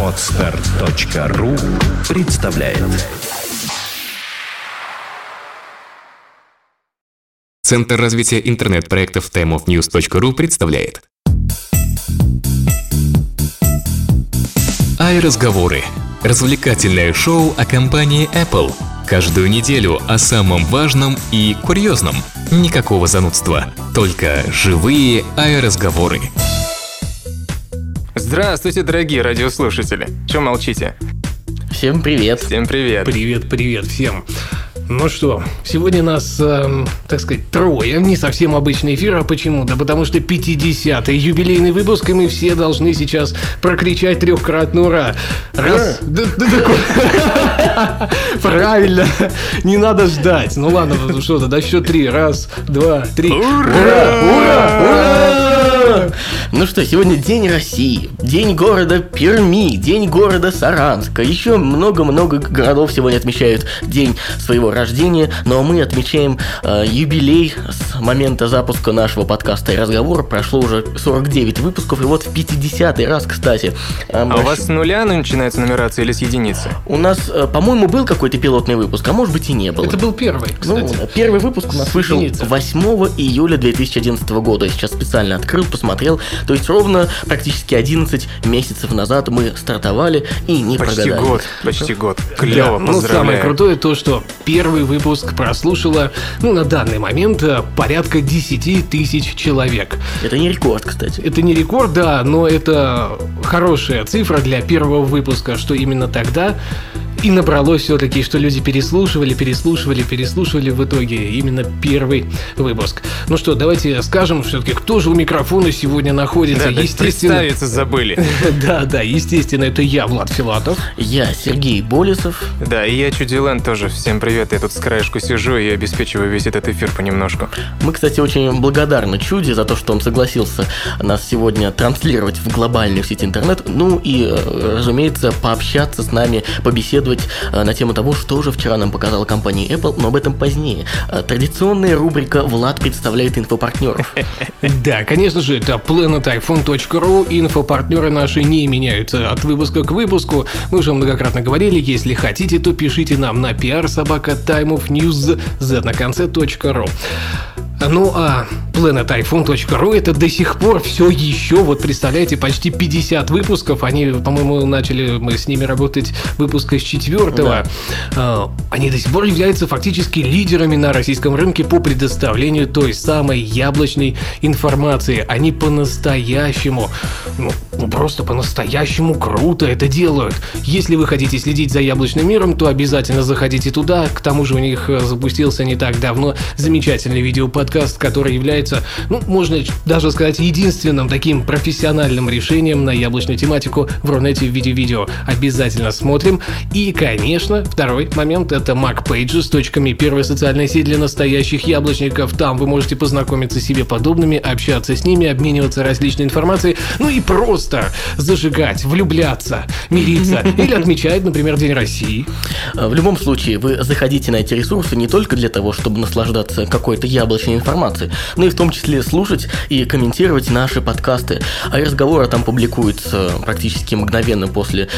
Odspar.ru представляет. Центр развития интернет-проектов timeofNews.ru представляет. Ай-разговоры. Развлекательное шоу о компании Apple. Каждую неделю о самом важном и курьезном. Никакого занудства. Только живые ай-разговоры. Здравствуйте, дорогие радиослушатели. Чё молчите? Всем привет. Всем привет. Привет всем. Ну что, сегодня нас, так сказать, трое. Не совсем обычный эфир. А почему? Да потому что 50-й юбилейный выпуск, и мы все должны сейчас прокричать трехкратно «Ура!». Раз. Правильно. Не надо ждать. Ну ладно, что-то, до счет 3. Раз, два, три. Ура! Ура! Ура! Ну что, сегодня День России, День города Перми, День города Саранска. Еще много-много городов сегодня отмечают день своего рождения. Но мы отмечаем юбилей с момента запуска нашего подкаста и разговора. Прошло уже 49 выпусков, и вот в 50-й раз, кстати. А у вас с нуля начинается нумерация или с единицы? У нас, по-моему, был какой-то пилотный выпуск, а может быть и не был. Это был первый, кстати. Ну, первый выпуск у нас вышел 8 июля 2011 года. Я сейчас специально открыл, посмотрел. То есть ровно практически 11 месяцев назад мы стартовали и не прогадали. Почти год. Клево, да. Ну, самое крутое то, что первый выпуск прослушало, на данный момент порядка 10 тысяч человек. Это не рекорд, кстати. Это не рекорд, да, но это хорошая цифра для первого выпуска, что именно тогда и набралось все-таки, что люди переслушивали в итоге именно первый выпуск. Ну что, давайте скажем все-таки, кто же у микрофона сегодня находится. Да, естественно, представиться забыли. Да, естественно, это я, Влад Филатов. Я, Сергей Болесов. Да, и я, Чуди Лэн, тоже. Всем привет, я тут с краешку сижу и обеспечиваю весь этот эфир понемножку. Мы, кстати, очень благодарны Чуди за то, что он согласился нас сегодня транслировать в глобальную сеть интернет. Ну и, разумеется, пообщаться с нами, побеседовать на тему того, что же вчера нам показала компания Apple, но об этом позднее. Традиционная рубрика «Влад представляет инфопартнеров». Да, конечно же, это planetiphone.ru. Инфопартнеры наши не меняются от выпуска к выпуску. Мы уже многократно говорили, если хотите, то пишите нам на pr@timeofnews.ru. Ну а planetiphone.ru это до сих пор все еще, вот представляете, почти 50 выпусков. Они, по-моему, начали мы с ними работать выпуска с 4-го. Да. Они до сих пор являются фактически лидерами на российском рынке по предоставлению той самой яблочной информации. Они по-настоящему, просто по-настоящему круто это делают. Если вы хотите следить за яблочным миром, то обязательно заходите туда. К тому же у них запустился не так давно замечательный видеоподкаст, который является, можно даже сказать, единственным таким профессиональным решением на яблочную тематику в Рунете в виде видео. Обязательно смотрим. И, конечно, второй момент – это MacPages, первая социальная сеть для настоящих яблочников. Там вы можете познакомиться с себе подобными, общаться с ними, обмениваться различной информацией, и просто зажигать, влюбляться, мириться или отмечать, например, День России. В любом случае, вы заходите на эти ресурсы не только для того, чтобы наслаждаться какой-то яблочной информацией, но и в том числе слушать и комментировать наши подкасты. А разговоры там публикуются практически мгновенно после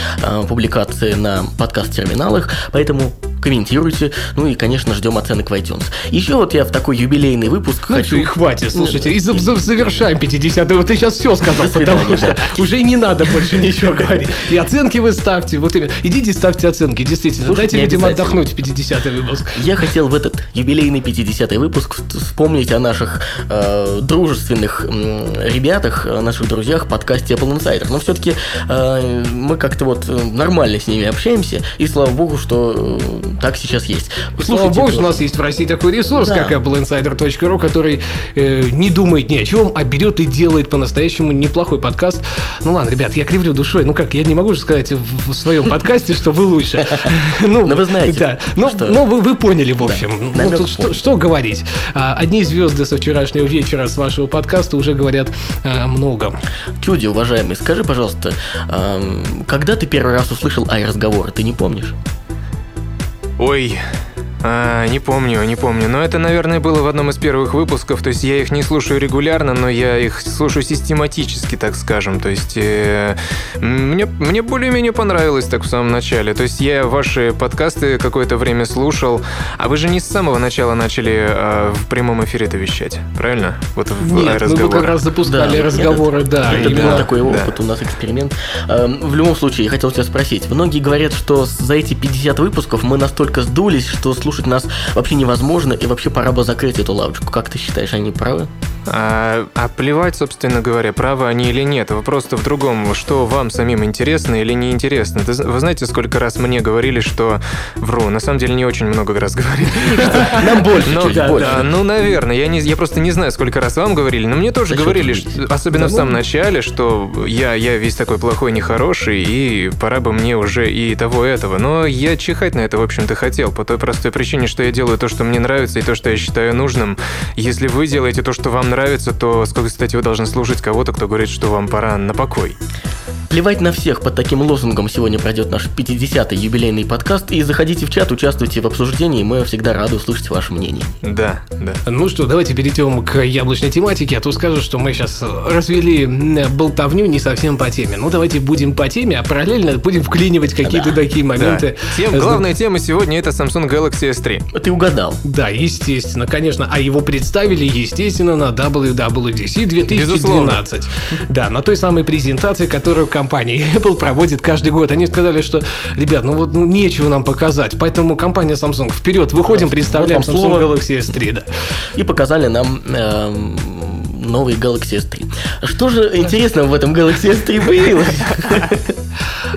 публикации на подкаст-терминалах, поэтому комментируйте, и, конечно, ждем оценок в iTunes. Еще вот я в такой юбилейный выпуск хочу... и хватит, слушайте, и завершаем 50-й, ты сейчас все сказал, потому что уже не надо больше ничего говорить. И оценки вы ставьте, идите ставьте оценки, действительно, дайте людям отдохнуть в 50-й выпуск. Я хотел в этот юбилейный 50-й выпуск вспомнить о наших дружественных ребятах, о наших друзьях подкасте AppleInsider, но все-таки мы как-то нормально с ними общаемся, и слава богу, что... так сейчас есть. Слава богу, что у нас есть в России такой ресурс, как AppleInsider.ru, который не думает ни о чем, а берет и делает по-настоящему неплохой подкаст. Ну ладно, ребят, я кривлю душой. Я не могу же сказать в своем подкасте, что вы лучше. Но вы знаете. Но вы поняли, в общем. Что говорить? Одни звезды со вчерашнего вечера с вашего подкаста уже говорят о многом. Чуди, уважаемый, скажи, пожалуйста, когда ты первый раз услышал ай-разговоры, ты не помнишь? Ой, Не помню. Но это, наверное, было в одном из первых выпусков. То есть я их не слушаю регулярно, но я их слушаю систематически, так скажем. То есть мне более-менее понравилось так в самом начале. То есть я ваши подкасты какое-то время слушал. А вы же не с самого начала начали в прямом эфире-то вещать, правильно? Вот нет, мы вот как раз запускали разговоры, да. Это был такой опыт у нас, эксперимент. В любом случае, я хотел тебя спросить. Многие говорят, что за эти 50 выпусков мы настолько сдулись, что слушать нас вообще невозможно, и вообще пора бы закрыть эту лавочку. Как ты считаешь, они правы? А плевать, собственно говоря, правы они или нет. Просто в другом, что вам самим интересно или неинтересно. Вы знаете, сколько раз мне говорили, что... Вру, на самом деле не очень много раз говорили. Нам больше, чуть больше. Ну, наверное. Я просто не знаю, сколько раз вам говорили, но мне тоже говорили, особенно в самом начале, что я весь такой плохой, нехороший, и пора бы мне уже и того, и этого. Но я чихать на это, в общем-то, хотел, по той простой причине, что я делаю то, что мне нравится, и то, что я считаю нужным. Если вы делаете то, что вам нравится, то, сколько, кстати, вы должны слушать кого-то, кто говорит, что вам пора на покой. Плевать на всех, под таким лозунгом сегодня пройдет наш 50-й юбилейный подкаст, и заходите в чат, участвуйте в обсуждении, мы всегда рады услышать ваше мнение. Да. Ну что, давайте перейдем к яблочной тематике, а то скажут, что мы сейчас развели болтовню не совсем по теме. Ну давайте будем по теме, а параллельно будем вклинивать какие-то такие моменты. Да. Главная тема сегодня — это Samsung Galaxy S3. Ты угадал. Да, естественно, конечно. А его представили, естественно, на WWDC 2012. Безусловно. Да, на той самой презентации, которую компания Apple проводит каждый год. Они сказали, что, ребят, ну нечего нам показать, поэтому компания Samsung, вперед, выходим, представляем Samsung Galaxy S3. Да. И показали нам... новый Galaxy S3. Что же интересного в этом Galaxy S3 появилось?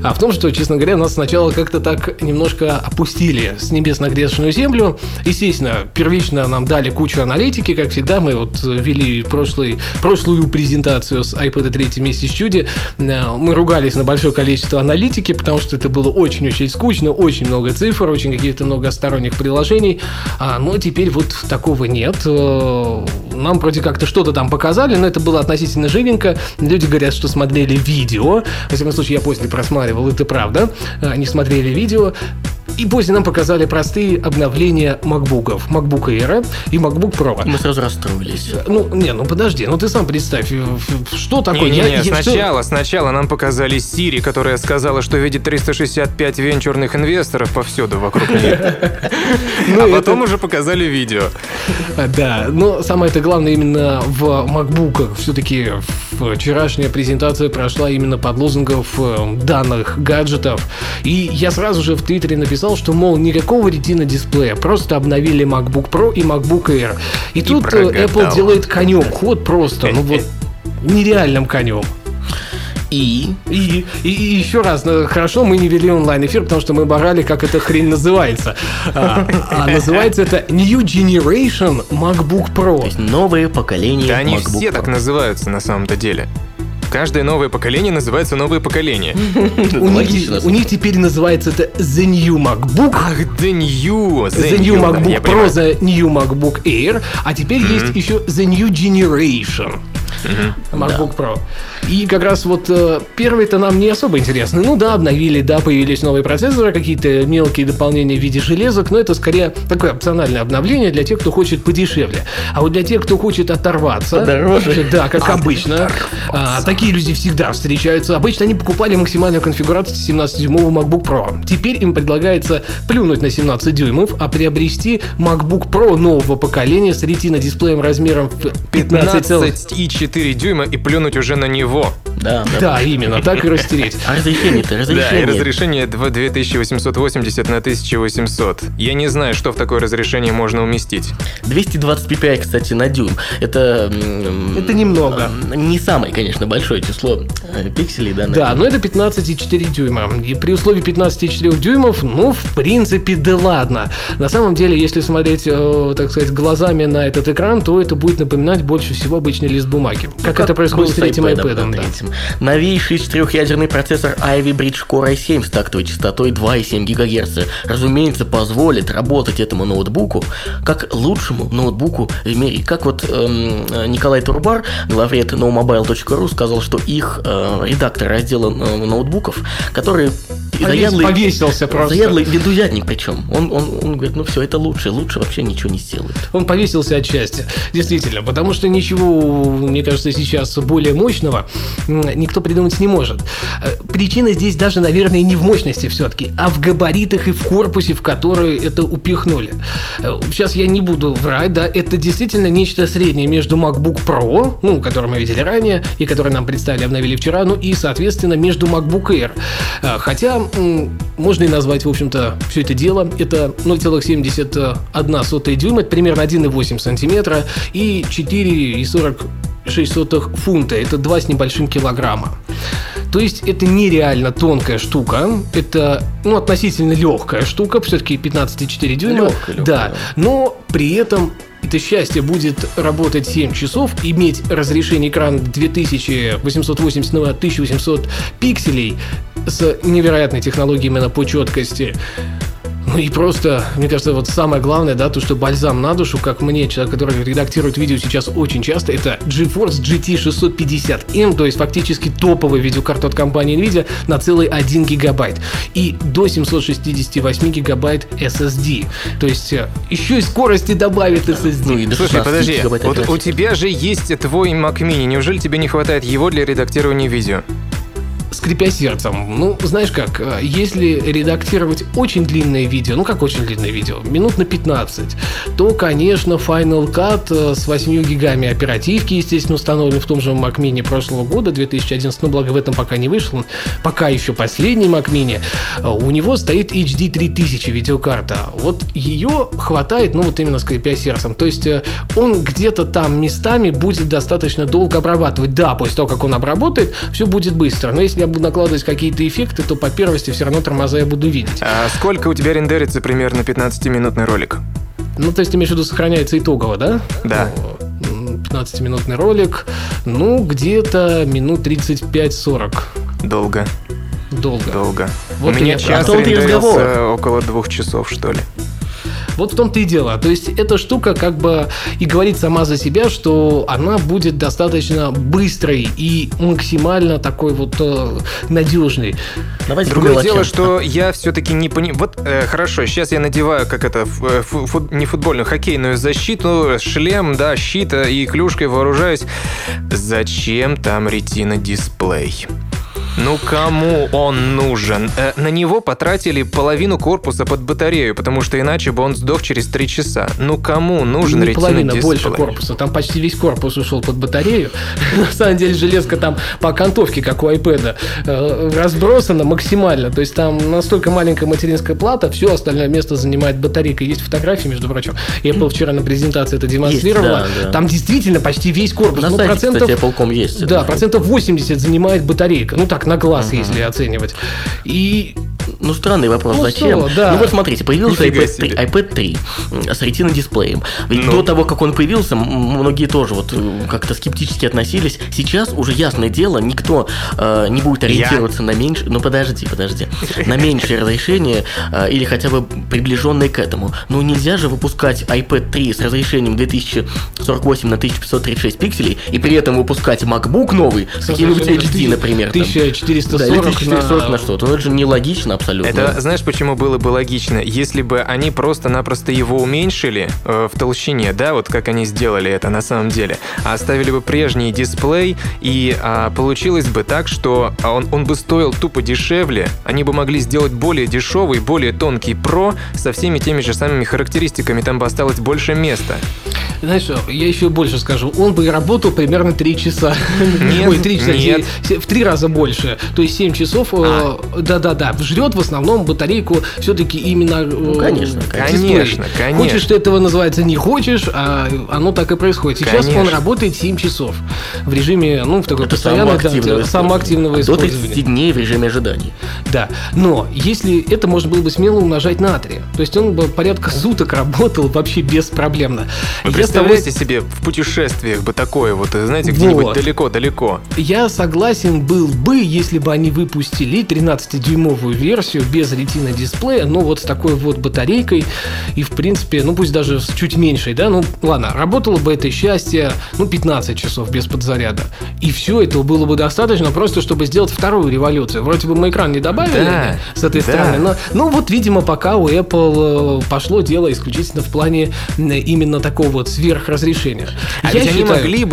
А в том, что, честно говоря, нас сначала как-то так немножко опустили с небес на грешную землю. Естественно, первично нам дали кучу аналитики, как всегда. Мы вот вели прошлую презентацию с iPad 3 вместе с Чуди. Мы ругались на большое количество аналитики, потому что это было очень-очень скучно, очень много цифр, очень каких-то многосторонних приложений. Но теперь вот такого нет. Нам вроде как-то что-то там показали, но это было относительно живенько. Люди говорят, что смотрели видео. Во всяком случае, я после просматривал, это правда. Они смотрели видео. И после нам показали простые обновления макбуков. MacBook Air и MacBook Pro. Мы сразу расстроились. Подожди. Ну, ты сам представь, что такое... Сначала нам показали Siri, которая сказала, что видит 365 венчурных инвесторов повсюду вокруг нее. А потом уже показали видео. Да, но самое-то главное именно в макбуках. Все-таки вчерашняя презентация прошла именно под лозунгом данных гаджетов. И я сразу же в Твиттере написал, что, мол, никакого Retina дисплея, просто обновили MacBook Pro и MacBook Air. И тут Apple делает конем ход просто, нереальным конем. И еще раз, хорошо, мы не вели онлайн-эфир, потому что мы барали, как эта хрень называется. А называется это New Generation MacBook Pro. То есть новое поколение MacBook Pro. Да они все так называются на самом-то деле. Каждое новое поколение называется новое поколение. У них теперь называется это The New MacBook. Ах, The New MacBook Pro, The New MacBook Air. А теперь есть еще The New Generation MacBook Pro. И как раз вот первый-то нам не особо интересный. Ну да, обновили, да, появились новые процессоры, какие-то мелкие дополнения в виде железок, но это скорее такое опциональное обновление для тех, кто хочет подешевле. А вот для тех, кто хочет оторваться... Подороже. Да, как обычно. Такие люди всегда встречаются. Обычно они покупали максимальную конфигурацию 17-дюймового MacBook Pro. Теперь им предлагается плюнуть на 17 дюймов, а приобрести MacBook Pro нового поколения с Retina-дисплеем размером 15,4 дюйма и плюнуть уже на него. Да, именно, так и растереть. А разрешение? Да, разрешение 2880 на 1800. Я не знаю, что в такое разрешение можно уместить. 220 ppi, кстати, на дюйм. Это немного. Не самое, конечно, большое число пикселей. Да, но это 15,4 дюйма. И при условии 15,4 дюймов, в принципе, да ладно. На самом деле, если смотреть, так сказать, глазами на этот экран, то это будет напоминать больше всего обычный лист бумаги. Как это происходит с третьим iPad'ом, да. Новейший 4-ядерный процессор Ivy Bridge Core i7 с тактовой частотой 2,7 ГГц, разумеется, позволит работать этому ноутбуку как лучшему ноутбуку в мире. Как вот Николай Турбар, главред nomobile.ru, сказал, что их редактор раздела ноутбуков, которые повесился просто. Заядлый бедуятник причем. Он говорит, ну все, это лучше вообще ничего не сделает. Он повесился от счастья, действительно, потому что ничего, мне кажется, сейчас более мощного никто придумать не может. Причина здесь даже, наверное, не в мощности все-таки, а в габаритах и в корпусе, в который это упихнули. Сейчас я не буду врать, да, это действительно нечто среднее между MacBook Pro, ну, который мы видели ранее, и который нам представили, обновили вчера, ну и, соответственно, между MacBook Air. Хотя, можно и назвать, в общем-то, все это дело. Это 0,71 дюйма, это примерно 1,8 сантиметра и 4,46 фунта. Это 2 с небольшим килограмма. То есть это нереально тонкая штука, это, ну, относительно легкая штука, все-таки 15,4 дюйма. Легкая, да, но при этом это счастье будет работать 7 часов, иметь разрешение экрана 2880 на 1800 пикселей с невероятной технологией именно по четкости. Ну и просто, мне кажется, вот самое главное, да, то, что бальзам на душу, как мне, человек, который редактирует видео сейчас очень часто, это GeForce GT 650M, то есть фактически топовая видеокарта от компании NVIDIA на целый 1 гигабайт и до 768 гигабайт SSD. То есть еще и скорости добавит SSD. Ну, и до 16 гигабайт. Подожди, вот у тебя же есть твой Mac Mini, неужели тебе не хватает его для редактирования видео? Скрипя сердцем. Ну, знаешь как, если редактировать очень длинное видео, ну как очень длинное видео, минут на 15, то, конечно, Final Cut с 8 гигами оперативки, естественно, установлен в том же Mac Mini прошлого года, 2011, но, благо, в этом пока не вышел, он пока еще последний Mac Mini, у него стоит HD 3000 видеокарта. Вот ее хватает, ну вот именно скрипя сердцем. То есть он где-то там местами будет достаточно долго обрабатывать. Да, после того, как он обработает, все будет быстро, но если я буду накладывать какие-то эффекты, то по первости все равно тормоза я буду видеть. А сколько у тебя рендерится примерно 15-минутный ролик? Ну, то есть, имеешь в виду, сохраняется итогово, да? Да. 15-минутный ролик, ну, где-то минут 35-40. Долго. Вот у меня час рендерился около 2 часов, что ли. Вот в том-то и дело. То есть эта штука как бы и говорит сама за себя, что она будет достаточно быстрой и максимально такой вот надежной. Давайте другое дело, что я все-таки не понимаю. Вот хорошо, сейчас я надеваю как это не футбольную, хоккейную защиту, шлем, да, щит и клюшкой вооружаюсь. Зачем там ретина-дисплей? Ну, кому он нужен? На него потратили половину корпуса под батарею, потому что иначе бы он сдох через 3 часа. Ну, кому нужен ретина-дисплей? Не половина, больше корпуса. Там почти весь корпус ушел под батарею. На самом деле, железка там по окантовке, как у iPad, разбросана максимально. То есть там настолько маленькая материнская плата, все остальное место занимает батарейка. Есть фотографии, между прочим. Apple вчера на презентации это демонстрировала. Есть, да. Там действительно почти весь корпус. На сайте, кстати, Apple.com есть. Да, 80% занимает батарейка. Ну, так, на глаз, если оценивать. И... Ну, странный вопрос, ну, зачем? Что, да. Ну, вот смотрите, появился iPad 3 с ретина-дисплеем. Ведь до того, как он появился, многие тоже вот как-то скептически относились. Сейчас уже, ясное дело, никто не будет ориентироваться на меньшее... Ну, подожди. На меньшее разрешение или хотя бы приближенное к этому. Ну, нельзя же выпускать iPad 3 с разрешением 2048 на 1536 пикселей и при этом выпускать MacBook новый с каким-нибудь HD, например. 1440 на что-то. Ну, это же нелогично абсолютно. Это, знаешь, почему было бы логично? Если бы они просто-напросто его уменьшили в толщине, да, вот как они сделали это на самом деле, оставили бы прежний дисплей, и получилось бы так, что он бы стоил тупо дешевле, они бы могли сделать более дешевый, более тонкий Pro со всеми теми же самыми характеристиками, там бы осталось больше места. Знаешь, я еще больше скажу, он бы и работал примерно 3 часа. Нет, 3 часа, нет. В 3 раза больше, то есть 7 часов, да-да-да, жрет в основном батарейку все-таки именно... Ну, конечно. Хочешь ты этого, называется, не хочешь, а оно так и происходит. Сейчас он работает 7 часов в режиме, ну, в такой постоянном самоактивного использования. До 30 дней в режиме ожидания. Да, но если это можно было бы смело умножать на 3, то есть он бы порядка суток работал вообще беспроблемно. представляете себе в путешествиях бы такое вот, знаете, где-нибудь вот далеко-далеко. Я согласен был бы, если бы они выпустили 13-дюймовую версию без Retina дисплея, но вот с такой вот батарейкой и, в принципе, ну пусть даже с чуть меньшей, да, ну ладно, работало бы это счастье, ну 15 часов без подзаряда. И все, этого было бы достаточно просто, чтобы сделать вторую революцию. Вроде бы мы экран не добавили с этой стороны, но ну, вот, видимо, пока у Apple пошло дело исключительно в плане именно такого вот сверхразрешения. А я ведь считаю... они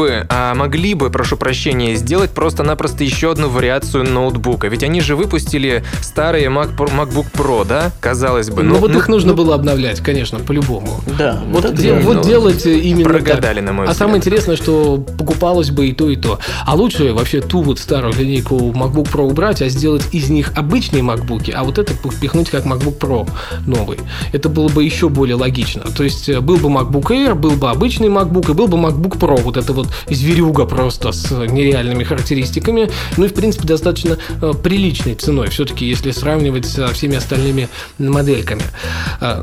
могли бы, прошу прощения, сделать просто-напросто еще одну вариацию ноутбука. Ведь они же выпустили старые MacBook Pro, да? Казалось бы. Ну, вот их нужно было обновлять, конечно, по-любому. Да. Вот, вот делать именно прогадали, так. На мой взгляд. А самое интересное, что покупалось бы и то, и то. А лучше вообще ту вот старую линейку MacBook Pro убрать, а сделать из них обычные MacBook'и, а вот это впихнуть как MacBook Pro новый. Это было бы еще более логично. То есть был бы MacBook Air, был бы обычный MacBook и был бы MacBook Pro. Вот это вот зверюга просто с нереальными характеристиками. Ну и, в принципе, достаточно приличной ценой, все-таки, если сравнивать со всеми остальными модельками.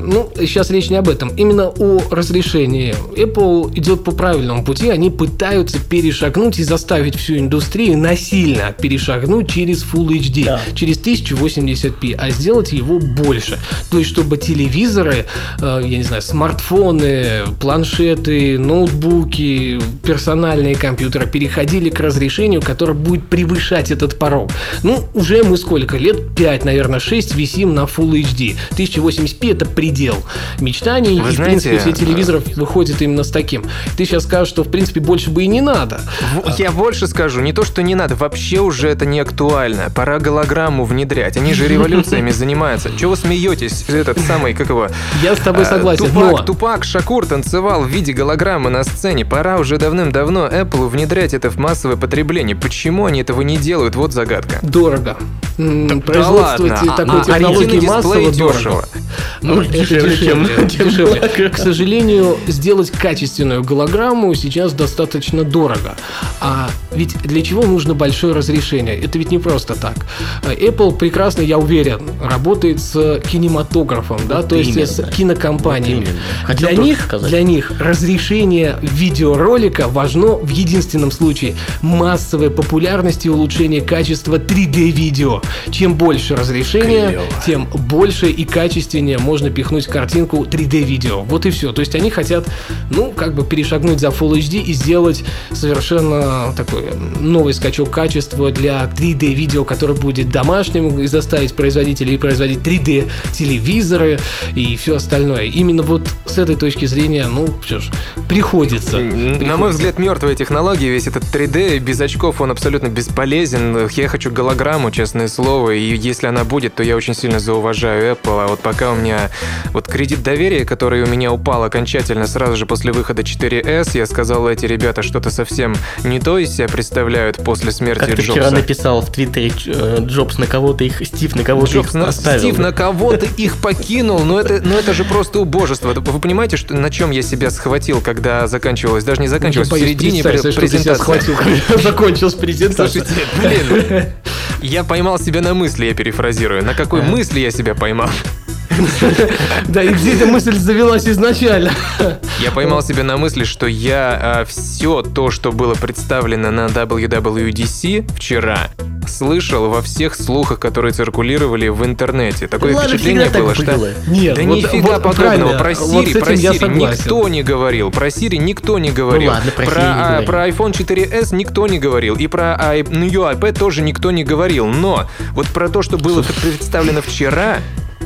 Ну, сейчас речь не об этом. Именно о разрешении. Apple идет по правильному пути. Они пытаются перешагнуть и заставить всю индустрию насильно перешагнуть через Full HD, да, через 1080p, а сделать его больше. То есть, чтобы телевизоры, я не знаю, смартфоны, планшеты, ноутбуки, персональные компьютеры переходили к разрешению, которое будет превышать этот порог. Ну, уже мы сколько лет? 5, наверное, 6 висим на Full HD. 1080p – это предел мечтаний. Вы и, знаете, в принципе, все телевизоры выходят именно с таким. Ты сейчас скажешь, что, в принципе, больше бы и не надо. Я больше скажу. Не то, что не надо. Вообще уже это не актуально. Пора голограмму внедрять. Они же революциями занимаются. Чего вы смеетесь? Этот самый, как его? Я с тобой согласен. Тупак Шакур танцевал в виде голограммы на сцене. Пора уже давным-давно Apple внедрять это в массовое потребление. Почему они этого не делают? Вот загадка. Дорого. Производство такой технологии массово дешево. Ну, дешевле. К сожалению, сделать качественную голограмму сейчас достаточно дорого. А ведь для чего нужно большое разрешение? Это ведь не просто так. Apple прекрасно, я уверен, работает с кинематографом, да, то есть с кинокомпаниями. Для них разрешение видеоролика важно в единственном случае – массовая популярность и улучшение качества 3D-видео. Чем больше разрешения, тем больше и качественнее можно пихнуть картинку 3D-видео. Вот и все. То есть они хотят, ну, как бы перешагнуть за Full HD и сделать совершенно такой новый скачок качества для 3D-видео, которое будет домашним, и заставить производителей производить 3D-телевизоры и все остальное. Именно вот с этой точки зрения, ну, все ж, приходится. На мой взгляд, мертвые технологии, весь этот 3D, без очков он абсолютно бесполезен. Я хочу голограмму, честное слово, и если она будет, то я очень сильно зауважаю Apple, а вот пока у меня вот кредит доверия, который у меня упал окончательно сразу же после выхода 4S, я сказал, эти ребята что-то совсем не то из себя представляют после смерти Джобса. Как ты вчера написал в Твиттере, Стив на кого-то их покинул, но это же просто убожество. Вы понимаете, что, на чем я себя схватил, когда заканчивалась, даже не заканчивалась, в середине презентации. Закончилась презентация. Слушайте, блин, я поймал себя на мысли, я перефразирую. На какой мысли я себя поймал? Да, и где эта мысль завелась изначально? Я поймал себя на мысли, что я все то, что было представлено на WWDC вчера, слышал во всех слухах, которые циркулировали в интернете. Такое впечатление было, что... Нет, да нифига подобного. Про Siri никто не говорил. Про Siri никто не говорил. Про iPhone 4S никто не говорил. И про New iPad тоже никто не говорил. Но вот про то, что было представлено вчера...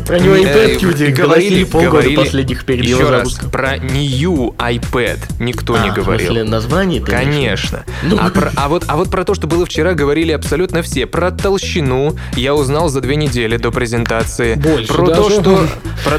Про New iPad люди говорили полгода последних перед его запуском. Про New iPad никто не говорил. После названия, конечно. А вот про то, что было вчера, говорили абсолютно все. Про толщину я узнал за 2 недели до презентации. Больше. Про то, что...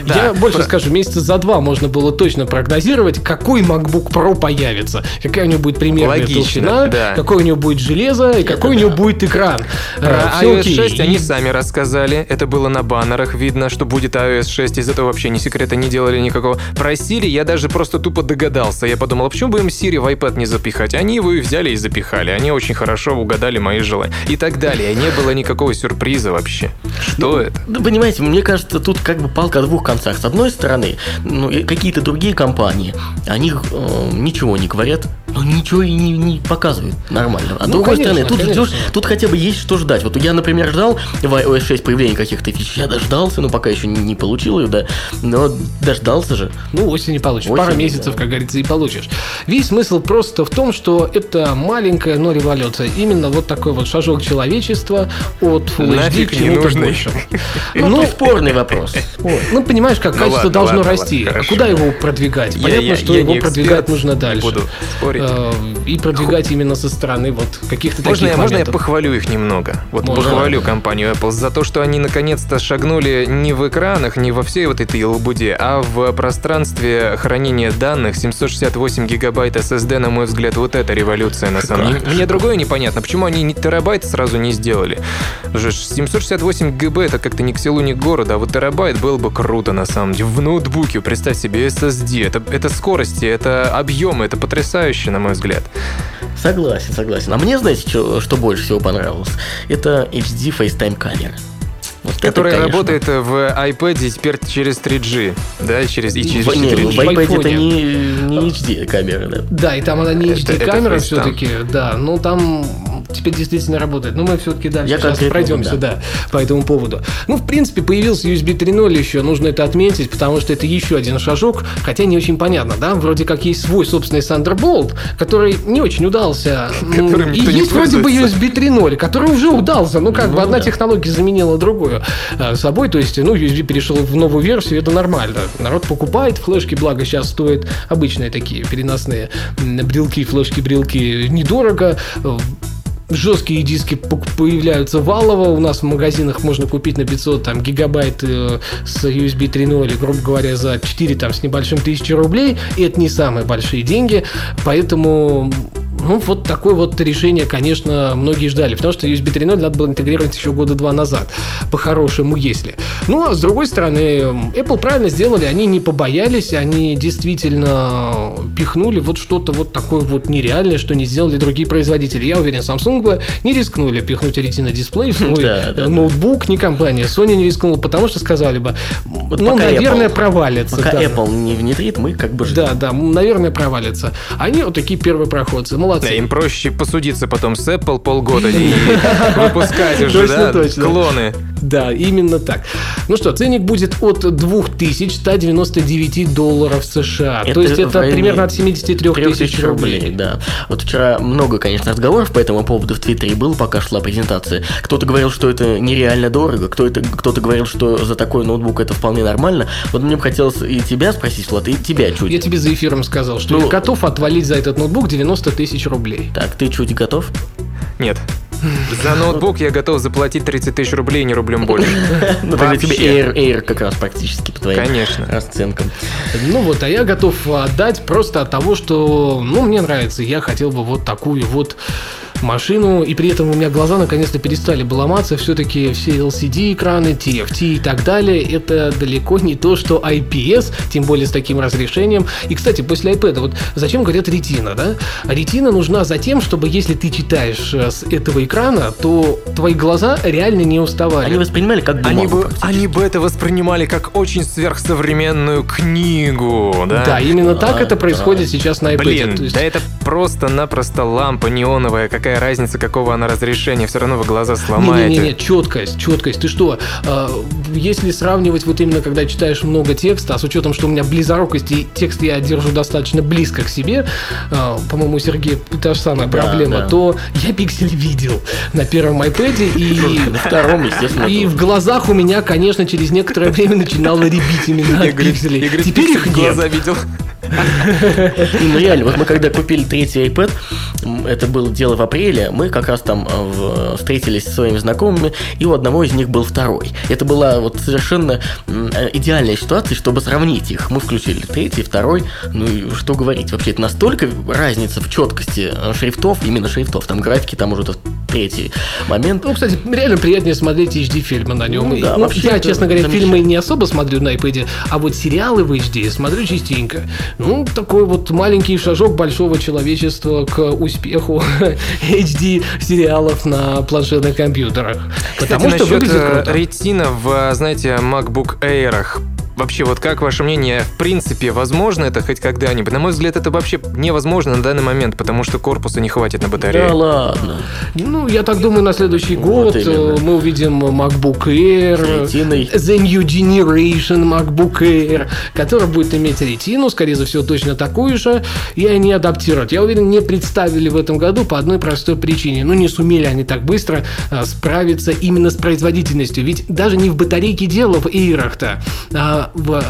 Я больше скажу, месяца за 2 можно было точно прогнозировать, какой MacBook Pro появится, какая у него будет примерная толщина, какое у него будет железо и какой у него будет экран. Про iOS 6 они сами рассказали. Это было на баннерах видно, что что будет iOS 6, из этого вообще ни секрета не делали никакого. Про Siri я даже просто тупо догадался. Я подумал, а почему бы им Siri в iPad не запихать? Они его и взяли и запихали. Они очень хорошо угадали мои желания. И так далее. Не было никакого сюрприза вообще. Что это? Ну, понимаете, мне кажется, тут как бы палка о двух концах. С одной стороны, ну, какие-то другие компании, они ничего не говорят, но ничего и не показывают нормально. А с другой стороны, тут хотя бы есть что ждать. Вот я, например, ждал в iOS 6 появления каких-то фич. Я дождался, но пока еще не получил ее, да. Но дождался же. Ну, осенью получишь. Пару месяцев, да, как говорится, и получишь. Весь смысл просто в том, что это маленькая, но революция. Именно вот такой вот шажок человечества от Full HD к чему-то больше. Ну, спорный вопрос. Ну, понимаешь, как качество должно расти. А куда его продвигать? Понятно, что его продвигать нужно дальше. И продвигать именно со стороны вот каких-то таких моментов. Можно я похвалю их немного? Вот похвалю компанию Apple за то, что они наконец-то шагнули не в экранах, не во всей вот этой лабуде, а в пространстве хранения данных. 768 гигабайт SSD, на мой взгляд, вот это революция на самом деле. Мне другое непонятно, почему они не терабайт сразу не сделали. 768 ГБ это как-то ни к селу, ни к городу, а вот терабайт было бы круто на самом деле. В ноутбуке, представь себе, SSD, это скорости, это объемы, это потрясающе, на мой взгляд. Согласен, согласен. А мне, знаете, что больше всего понравилось? Это HD FaceTime камера. Вот которая работает в iPad теперь через 3G, да, через 4G. В iPad это не HD-камера, да? Да, и там она не HD-камера все-таки, да, но там теперь действительно работает. Но мы все-таки дальше сейчас пройдемся, да, по этому поводу. Ну, в принципе, появился USB 3.0 еще, нужно это отметить, потому что это еще один шажок, хотя не очень понятно, да, вроде как есть свой собственный Thunderbolt, который не очень удался, и есть вроде бы USB 3.0, который уже удался, ну, как бы одна технология заменила другую. Собой, то есть, ну, USB перешел в новую версию, это нормально. Народ покупает флешки, благо сейчас стоят обычные такие переносные брелки, флешки-брелки недорого. Жесткие диски появляются валово. У нас в магазинах можно купить на 500 там, гигабайт с USB 3.0, грубо говоря, за 4 там, с небольшим тысячи рублей. И это не самые большие деньги. Поэтому... Ну, вот такое вот решение, конечно, многие ждали, потому что USB 3.0 надо было интегрировать еще года два назад, по-хорошему, если. Ну, а с другой стороны, Apple правильно сделали, они не побоялись, они действительно пихнули вот что-то вот такое вот нереальное, что не сделали другие производители. Я уверен, Samsung бы не рискнули пихнуть Retina дисплей в свой ноутбук, не компания. Sony не рискнула, потому что сказали бы, ну, наверное, провалится. Пока Apple не внедрит, мы как бы ждем. Да, наверное, провалится. Они вот такие первопроходцы, да, им проще посудиться потом с Apple полгода и выпускать уже, да, клоны. Да, именно так. Ну что, ценник будет от $2199 США. То есть это примерно от 73 тысяч рублей. Да. Вот вчера много, конечно, разговоров по этому поводу в Твиттере было, пока шла презентация. Кто-то говорил, что это нереально дорого, кто-то говорил, что за такой ноутбук это вполне нормально. Вот мне бы хотелось и тебя спросить, Влад, и тебя чуть. Я тебе за эфиром сказал, что я готов отвалить за этот ноутбук 90 тысяч рублей. Так, ты чуть готов? Нет. За ноутбук я готов заплатить 30 тысяч рублей, не рублем больше. Ну, тогда тебе Air как раз практически по твоим расценкам. Ну вот, а я готов отдать просто от того, что, ну, мне нравится. Я хотел бы вот такую вот машину, и при этом у меня глаза наконец-то перестали бы ломаться. Все-таки все LCD-экраны, TFT и так далее, это далеко не то, что IPS, тем более с таким разрешением. И, кстати, после iPad, вот зачем говорят Retina, да? Retina нужна за тем, чтобы если ты читаешь с этого экрана, то твои глаза реально не уставали. Они воспринимали как бумагу. Они бы это воспринимали как очень сверхсовременную книгу, да? Да, именно так это происходит сейчас на iPad. Блин, то есть... да это просто-напросто лампа неоновая, какая разница, какого она разрешения, все равно вы глаза сломаете. Не-не-не, четкость. Ты что, если сравнивать вот именно, когда читаешь много текста, а с учетом, что у меня близорукость и текст я держу достаточно близко к себе, по-моему, у Сергея та же самая проблема, то я пиксель видел на первом iPad и на втором, естественно. И в глазах у меня, конечно, через некоторое время начинало рябить именно от пикселей. Теперь их нет. Ну реально, вот мы когда купили третий iPad, это было дело в апреле, мы как раз там встретились со своими знакомыми, и у одного из них был второй. Это была вот совершенно идеальная ситуация, чтобы сравнить их. Мы включили третий, второй, ну и что говорить, вообще это настолько разница в четкости шрифтов, именно шрифтов, там графики, там уже третий момент. Ну, кстати, реально приятнее смотреть HD-фильмы на нем. Ну, да, ну, я, честно говоря, фильмы не особо смотрю на iPad, а вот сериалы в HD смотрю частенько. Ну, такой вот маленький шажок большого человечества к успеху HD-сериалов на планшетных компьютерах. Кстати, потому что выглядит круто. Retina в, знаете, MacBook Air. Вообще, вот как ваше мнение, в принципе, возможно это хоть когда-нибудь? На мой взгляд, это вообще невозможно на данный момент, потому что корпуса не хватит на батарею. Да ладно. Ну, я так думаю, на следующий год мы увидим MacBook Air, The New Generation MacBook Air, который будет иметь ретину, скорее всего, точно такую же, и они адаптируют. Я уверен, не представили в этом году по одной простой причине. Ну, не сумели они так быстро справиться именно с производительностью. Ведь даже не в батарейке дело в Air-ах-то, в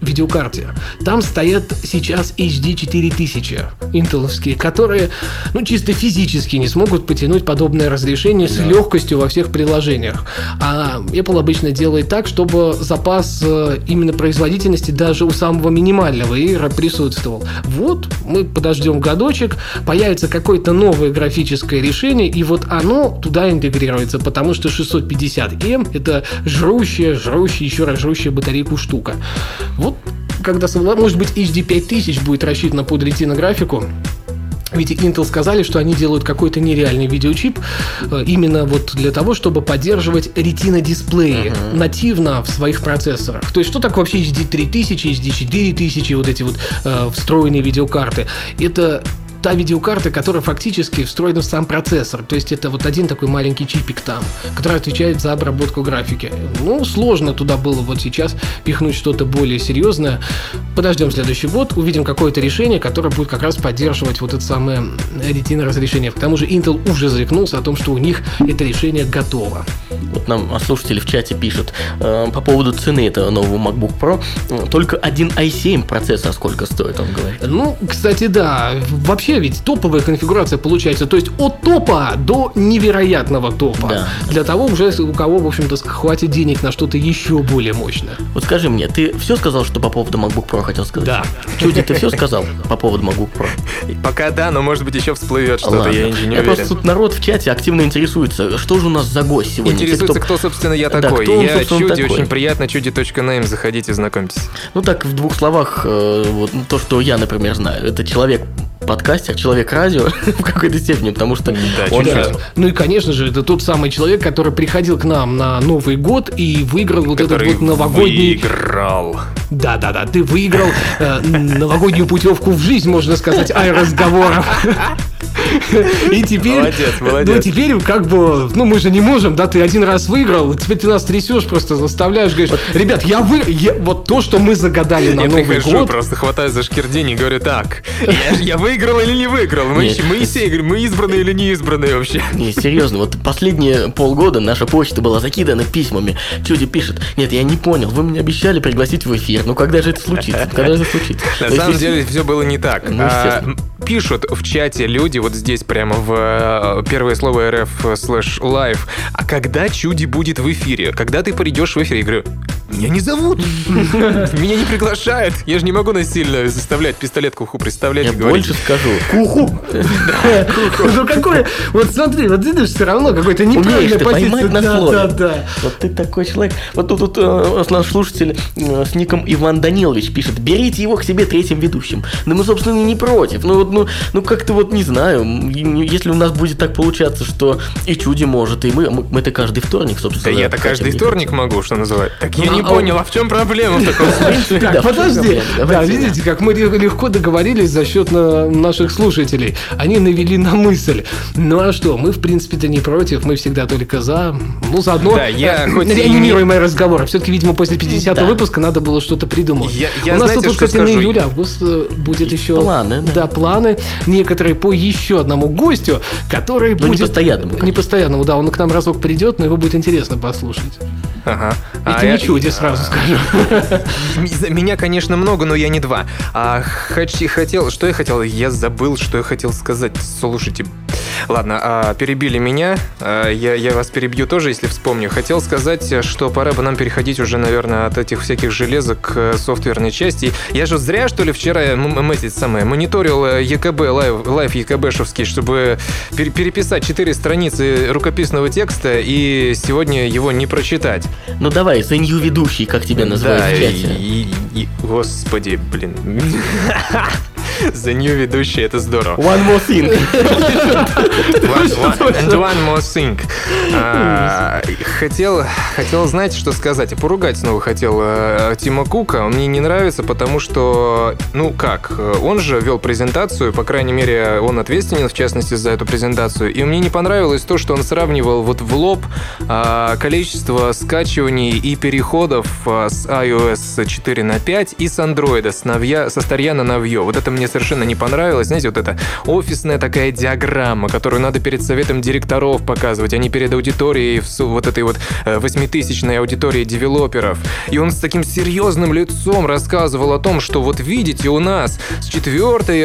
видеокарте. Там стоят сейчас HD 4000 интеловские, которые, ну, чисто физически не смогут потянуть подобное разрешение с легкостью во всех приложениях. А Apple обычно делает так, чтобы запас именно производительности даже у самого минимального Air присутствовал. Вот, мы подождем годочек, появится какое-то новое графическое решение, и вот оно туда интегрируется, потому что 650M — это жрущая батарейку штука. Вот, когда, может быть, HD 5000 будет рассчитано под ретинографику. Ведь Intel сказали, что они делают какой-то нереальный видеочип именно вот для того, чтобы поддерживать ретина-дисплеи нативно в своих процессорах. То есть, что такое вообще HD 3000, HD 4000, вот эти вот встроенные видеокарты? Это та видеокарта, которая фактически встроена в сам процессор. То есть это вот один такой маленький чипик там, который отвечает за обработку графики. Ну, сложно туда было вот сейчас пихнуть что-то более серьезное. Подождем следующий год, увидим какое-то решение, которое будет как раз поддерживать вот это самое ретина разрешение. К тому же Intel уже заикнулся о том, что у них это решение готово. Вот нам слушатели в чате пишут по поводу цены этого нового MacBook Pro. Только один i7 процессор сколько стоит, он говорит. Ну, кстати, да. Вообще ведь топовая конфигурация получается, то есть от топа до невероятного топа, да. Для того уже, у кого, в общем-то, хватит денег на что-то еще более мощное. Вот скажи мне, ты все сказал, что по поводу MacBook Pro хотел сказать? Да. Чуди, ты все сказал по поводу MacBook Pro? Пока да, но может быть еще всплывет что-то, ладно. Я не уверен. Я просто тут народ в чате активно интересуется, что же у нас за гость сегодня. Интересуется, кто собственно, я такой. Да, я Чуди, такой. Очень приятно, Чуди.name, заходите, знакомьтесь. Ну так, в двух словах, вот, то, что я, например, знаю, это человек-подкастер, человек-радио в какой-то степени, потому что он... Ну и, конечно же, это тот самый человек, который приходил к нам на Новый год и выиграл вот этот вот новогодний... Да-да-да, ты выиграл новогоднюю путевку в жизнь, можно сказать, разговоров. И теперь... Молодец. Ну, теперь как бы... Ну, мы же не можем, да, ты один раз выиграл, теперь ты нас трясешь, просто заставляешь, говоришь, ребят, я выиграл... Вот то, что мы загадали на Новый год... Я просто хватаю за шкирдень и говорю, так, я выиграл или не выиграл? Мы избранные или не избранные вообще? Не, серьезно, вот последние полгода наша почта была закидана письмами. Чуди пишет, нет, я не понял, вы мне обещали пригласить в эфир, ну когда же это случится? На самом деле все было не так. Пишут в чате люди, вот здесь прямо в первое слово rf/live, а когда Чуди будет в эфире? Когда ты придешь в эфир? Я говорю, меня не зовут, меня не приглашают, я же не могу насильно заставлять пистолет к уху представлять и говорить. Я больше скажу, к уху. Ну какое, вот смотри, вот видишь, все равно какой-то неправильный позиция. Да. Вот ты такой человек. Вот тут наш слушатель с ником Иван Данилович пишет, берите его к себе третьим ведущим. Ну мы, собственно, не против, ну как-то вот не знаю, если у нас будет так получаться, что и Чуди может, и мы это каждый вторник, собственно. Да я-то каждый вторник могу, что называть. Так я не понял, а в чем проблема в таком случае? Так, подожди. Да, видите, как мы легко договорились за счет наших слушателей. Они навели на мысль. Ну а что, мы в принципе-то не против, мы всегда только за. Ну заодно реанимируемые разговоры. Все-таки, видимо, после 50-го выпуска надо было что-то придумать. У нас тут, кстати, на июль-август будет еще планы некоторые по еще одному гостю, который будет... непостоянному. Да, он к нам разок придет, но его будет интересно послушать. Ага. Это не Чуди, сразу скажу. Меня, конечно, много, но я не два. Я забыл, что я хотел сказать. Слушайте, ладно, перебили меня. Я вас перебью тоже, если вспомню. Хотел сказать, что пора бы нам переходить уже, наверное, от этих всяких железок к софтверной части. Я же зря, что ли, вчера мониторил ЕКБ, лайв ЕКБшевский, чтобы переписать 4 страницы рукописного текста и сегодня его не прочитать. Ну давай, за нью-ведущий, как тебя называют в чате. Господи, блин. За нью-ведущий, это здорово. One more thing. And one more thing. Хотел знать, что сказать. И поругать снова хотел Тима Кука. Он мне не нравится, потому что, он же вел презентацию, по крайней мере, он ответственен, в частности, за эту презентацию. И мне не понравилось то, что он сравнивал вот в лоб количество скачиваний и переходов с iOS 4 на 5 и с Android, со старья на новье. Вот это мне совершенно не понравилось. Знаете, вот эта офисная такая диаграмма, которую надо перед советом директоров показывать, а не перед аудиторией, вот этой вот 8000-ной аудиторией девелоперов. И он с таким серьезным лицом рассказывал о том, что вот видите, у нас с 4-й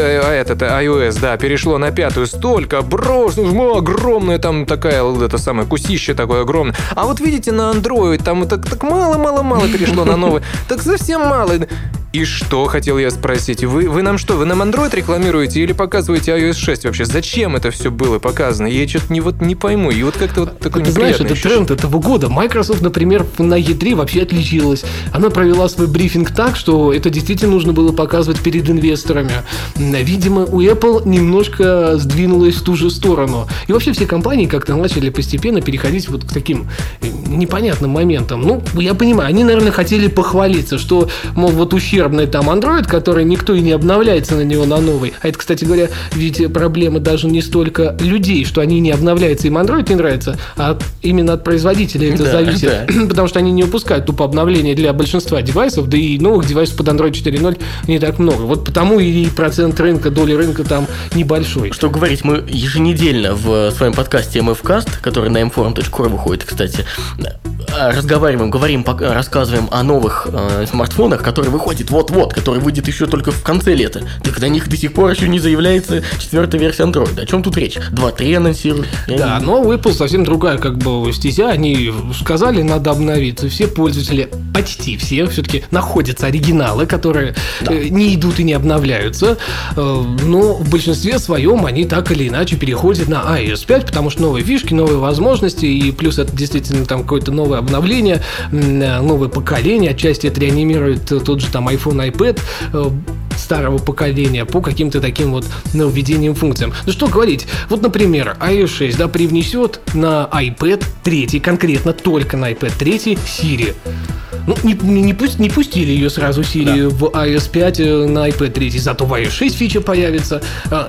iOS, перешло на 5-ю столько, огромная там такая, кусище такое огромное. А вот видите, на Android там так мало-мало-мало перешло на новый. Так совсем мало. И что, хотел я спросить, вы нам что, вы нам Android рекламируете или показываете iOS 6 вообще? Зачем это все было показано? Я что-то не пойму. И вот как-то вот такой неприятный. Ты знаешь, это тренд этого года. Microsoft, например, на E3 вообще отличилась. Она провела свой брифинг так, что это действительно нужно было показывать перед инвесторами. Видимо, у Apple немножко сдвинулось в ту же сторону. И вообще все компании как-то начали постепенно переходить вот к таким непонятным моментам. Я понимаю, они, наверное, хотели похвалиться, что, мол, вот ущерб там Android, который никто и не обновляется на него, на новый. А это, кстати говоря, ведь проблема даже не столько людей, что они не обновляются, им Android не нравится, а именно от производителя это зависит. Потому что они не выпускают тупо обновления для большинства девайсов, да и новых девайсов под Android 4.0 не так много. Вот потому и процент рынка, доля рынка там небольшой. Что говорить, мы еженедельно в своем подкасте MFCast, который на mforum.ru выходит, кстати, рассказываем о новых смартфонах, которые выходят вот-вот, который выйдет еще только в конце лета. Так на них до сих пор еще не заявляется 4-я версия Android. О чем тут речь? 2.3 анонсируют. Да, но у Apple совсем другая стезя. Они сказали, надо обновиться. Все пользователи, почти все, все-таки находятся оригиналы, которые не идут и не обновляются. Но в большинстве своем они так или иначе переходят на iOS 5, потому что новые фишки, новые возможности, и плюс это действительно там какое-то новое обновление, новое поколение. Отчасти это реанимирует тот же там iPhone, iPad старого поколения по каким-то таким вот нововведениям, функциям. Ну что говорить, вот, например, iOS 6, привнесет на iPad 3, конкретно только на iPad 3 Siri. Не пустили ее сразу Siri в iOS 5 на iPad 3, зато в iOS 6 фича появится.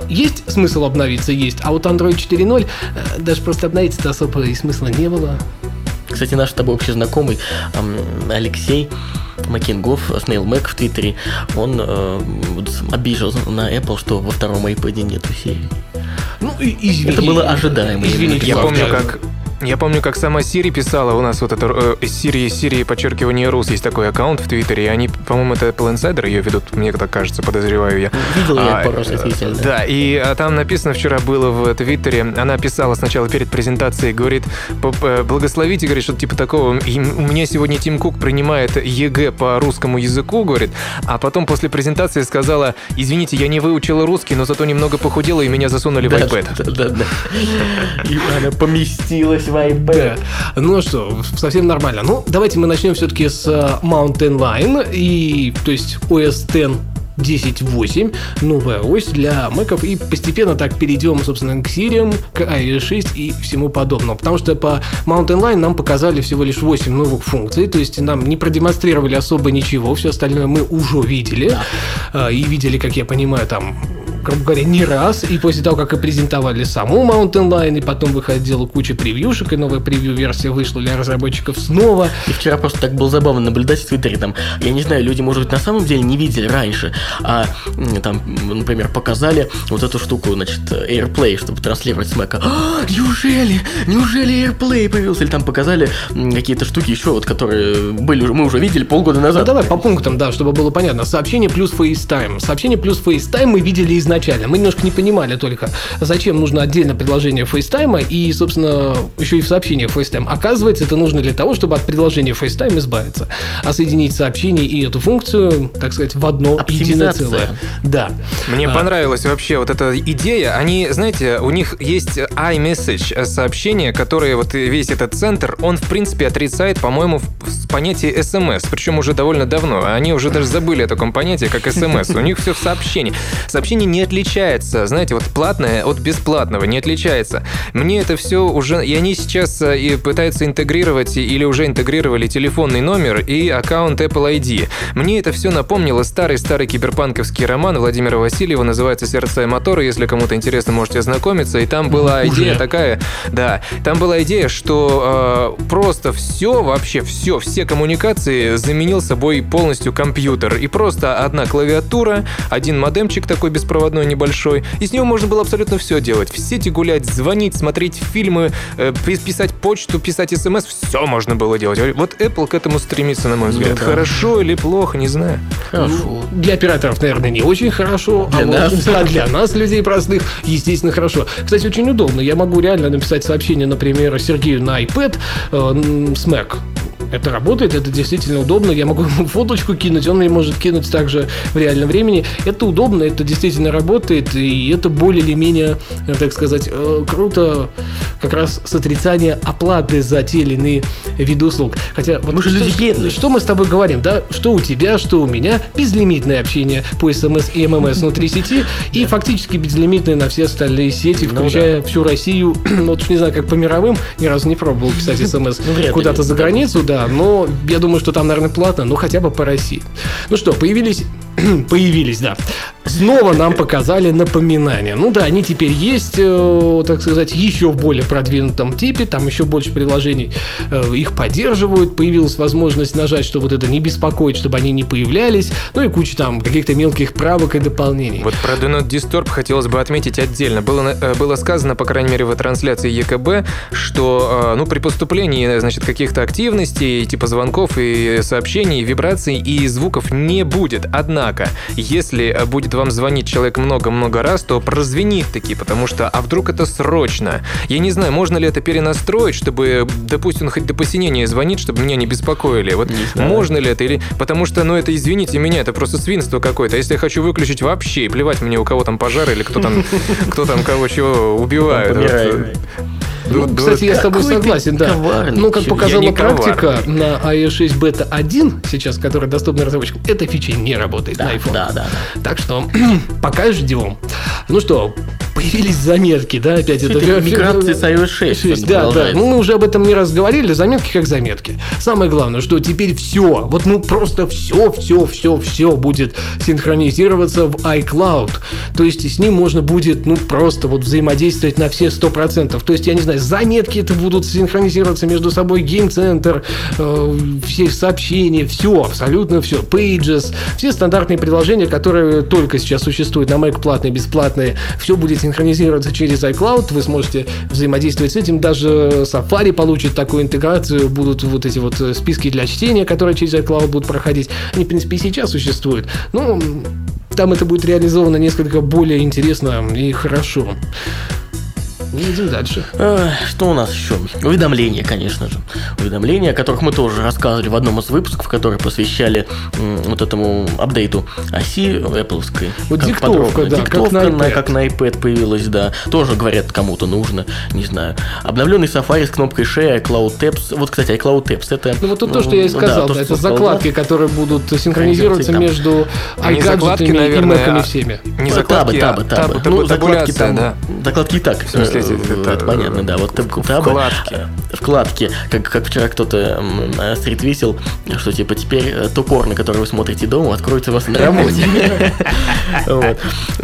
Есть смысл обновиться? Есть. А вот Android 4.0 даже просто обновиться-то особо и смысла не было. Кстати, наш с тобой общий знакомый Алексей Макингов, Snail Mac в Твиттере, он обижался на Apple, что во втором iPad нету Siri. Это было ожидаемо. Я помню, как сама Siri писала, у нас вот это Siri _rus, есть такой аккаунт в Твиттере, и они, по-моему, это AppleInsider ее ведут, мне так кажется, подозреваю я. Видел я пару раз действительно. Да, и там написано вчера было в Твиттере, она писала сначала перед презентацией, говорит, благословите, говорит, что-то типа такого, у меня сегодня Тим Кук принимает ЕГЭ по русскому языку, говорит, а потом после презентации сказала, извините, я не выучила русский, но зато немного похудела, и меня засунули в iPad. Да. И она поместилась iPad. Да. Ну что, совсем нормально. Давайте мы начнем все-таки с Mountain Lion, то есть OS X 10.8, новая ось для Mac'ов, и постепенно так перейдем, собственно, к Siri, к iOS 6 и всему подобному. Потому что по Mountain Lion нам показали всего лишь 8 новых функций, то есть нам не продемонстрировали особо ничего, все остальное мы уже видели, и видели, как я понимаю, там грубо говоря, не раз. И после того, как и презентовали саму Mountain Lion, и потом выходила куча превьюшек, и новая превью-версия вышла для разработчиков снова. И вчера просто так было забавно наблюдать в Твиттере, там, я не знаю, люди, может быть, на самом деле не видели раньше, а там, например, показали вот эту штуку, значит, AirPlay, чтобы транслировать с Mac. Неужели AirPlay появился? Или там показали какие-то штуки еще, вот, которые были, мы уже видели полгода назад. Ну, давай по пунктам, да, чтобы было понятно. Сообщение плюс FaceTime. Сообщение плюс FaceTime мы видели изначально. Мы немножко не понимали только, зачем нужно отдельно предложение FaceTime и, собственно, еще и в сообщениях FaceTime. Оказывается, это нужно для того, чтобы от предложения FaceTime избавиться. А соединить сообщение и эту функцию, так сказать, в одно единое целое. Да. Мне понравилась вообще вот эта идея. Они, знаете, у них есть iMessage, сообщение, которое вот весь этот центр, он, в принципе, отрицает, по-моему, понятие СМС. Причем уже довольно давно. Они уже даже забыли о таком понятии, как СМС. У них все в сообщении. Сообщение не отличается, знаете, вот платное от бесплатного не отличается. Мне это все уже... И они сейчас и пытаются интегрировать или уже интегрировали телефонный номер и аккаунт Apple ID. Мне это все напомнило старый-старый киберпанковский роман Владимира Васильева, называется «Сердца и моторы». Если кому-то интересно, можете ознакомиться. И там была идея такая... Да, там была идея, что просто все, вообще все коммуникации заменил собой полностью компьютер. И просто одна клавиатура, один модемчик такой беспроводной небольшой, и с него можно было абсолютно все делать. В сети гулять, звонить, смотреть фильмы, писать почту, писать смс, все можно было делать. Вот Apple к этому стремится, на мой взгляд. Да. Хорошо или плохо, не знаю. Хорошо. Для операторов, наверное, не очень хорошо. Для нас, людей простых, естественно, хорошо. Кстати, очень удобно. Я могу реально написать сообщение, например, Сергею на iPad с Mac. Это работает, это действительно удобно. Я могу ему фоточку кинуть, он мне может кинуть также в реальном времени. Это удобно, это действительно работает, и это более или менее, так сказать, круто как раз с отрицания оплаты за те или иные виды услуг. Хотя, вот мы что мы с тобой говорим, да? Что у тебя, что у меня. Безлимитное общение по СМС и ММС внутри сети и фактически безлимитное на все остальные сети, включая всю Россию. Вот уж не знаю, как по мировым, ни разу не пробовал писать СМС куда-то за границу, да. Но я думаю, что там, наверное, платно, но хотя бы по России. Ну что, появились, да. Снова нам показали напоминания. Ну да, они теперь есть, так сказать, еще в более продвинутом типе. Там еще больше приложений их поддерживают. Появилась возможность нажать, что вот это не беспокоит, чтобы они не появлялись. Ну и куча там каких-то мелких правок и дополнений. Вот про Do Not Disturb хотелось бы отметить отдельно. Было сказано, по крайней мере, в трансляции ЕКБ, что при поступлении, значит, каких-то активностей, типа звонков и сообщений, вибраций и звуков не будет. Однако, если будет вам звонит человек много-много раз, то прозвенит таки, потому что, а вдруг это срочно? Я не знаю, можно ли это перенастроить, чтобы, допустим, хоть до посинения звонит, чтобы меня не беспокоили. Вот можно ли это? Или... Потому что, это, извините меня, это просто свинство какое-то. Если я хочу выключить вообще, и плевать мне, у кого там пожар, или кто там кого чего убивает. Кстати, я с тобой согласен, да. Как показала практика, на iOS 6 бета 1 сейчас, которая доступна разработчикам, эта фича не работает на iPhone. Да. Так что пока ждем. Ну что, появились заметки, да, опять это миграция с iOS 6. Да. Мы уже об этом не раз говорили, заметки как заметки. Самое главное, что теперь все, просто все будет синхронизироваться в iCloud. То есть с ним можно будет, просто взаимодействовать на все 100%. То есть, я не знаю, заметки это будут синхронизироваться между собой, Game Center, все сообщения, все, абсолютно все, Pages, все стандартные приложения, которые только сейчас существуют на Mac, платные, бесплатные, все будет синхронизироваться через iCloud, вы сможете взаимодействовать с этим, даже Safari получит такую интеграцию, будут вот эти вот списки для чтения, которые через iCloud будут проходить, они, в принципе, и сейчас существуют, там это будет реализовано несколько более интересно и хорошо. Идем дальше. Что у нас еще? Уведомления, конечно же. Уведомления, о которых мы тоже рассказывали в одном из выпусков, которые посвящали вот этому апдейту оси Apple-овской. Диктовка, да. Диктовка, как на iPad появилась, да. Тоже, говорят, кому-то нужно, не знаю. Обновленный Safari с кнопкой Share, iCloud Tabs. Вот, кстати, iCloud Tabs это... то, что я и сказал. Да, это закладки, которые будут синхронизироваться между iGadget'ами и Mac'ами всеми. Не закладки, табы. Табы. Закладки и так. В смысле? эти... Это понятно, да. Вот табы, вкладки. Как вчера кто-то стритвитил, что типа теперь то порно, которое вы смотрите дома, откроется у вас на работе. Ну,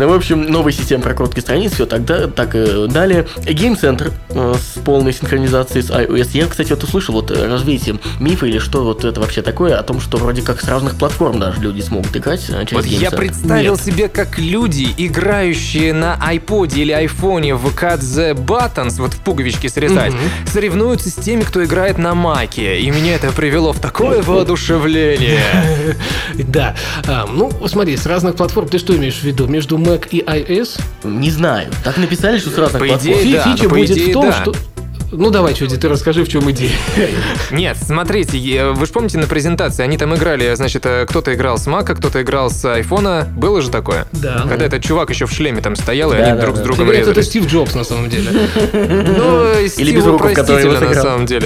в общем, новая система прокрутки страниц, все тогда, так и далее. Game Center с полной синхронизацией с iOS. Я, кстати, вот услышал, вот развитие мифы или что вот это вообще такое, о том, что вроде как с разных платформ даже люди смогут играть через вот Game Center. Я представил себе, как люди, играющие на iPod или iPhone в Cut the Buttons, вот в пуговички срезать, соревнуются с теми, кто играет на Маке. И меня это привело в такое воодушевление. Да. Ну, смотри, с разных платформ ты что имеешь в виду? Между Mac и iOS? Не знаю. Так написали, что с разных платформ. Фича будет в том, что... Ну, давай, Чуди, ты расскажи, в чем идея. Нет, смотрите, вы же помните на презентации, они там играли, значит, кто-то играл с Мака, кто-то играл с айфона, было же такое? Да. Когда этот чувак еще в шлеме там стоял, и они друг с другом резались. Это Стив Джобс, на самом деле. Ну, Стив упростительно, на самом деле.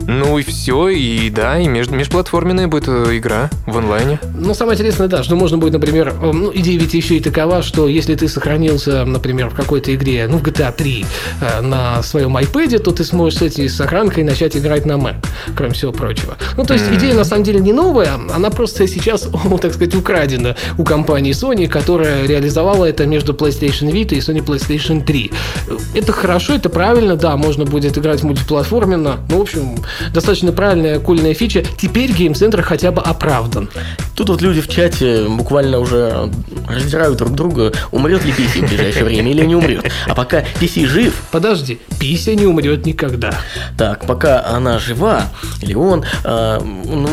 Ну, и все, и да, и межплатформенная будет игра в онлайне. Ну, самое интересное, да, что можно будет, например, ну, идея ведь еще и такова, что если ты сохранился, например, в какой-то игре, ну, в GTA 3 на своем iPad, то ты сможешь с этой сохранкой начать играть на Mac, кроме всего прочего. Ну, то есть идея, на самом деле, не новая, она просто сейчас, так сказать, украдена у компании Sony, которая реализовала это между PlayStation Vita и Sony PlayStation 3. Это хорошо, это правильно, да, можно будет играть мультиплатформенно, ну, в общем, достаточно правильная, кульная фича. Теперь Game Center хотя бы оправдан. Тут вот люди в чате буквально уже раздирают друг друга, умрет ли PC в ближайшее время или не умрет. А пока PC жив... Подожди, PC не умрет никогда. Так, пока она жива, или он, у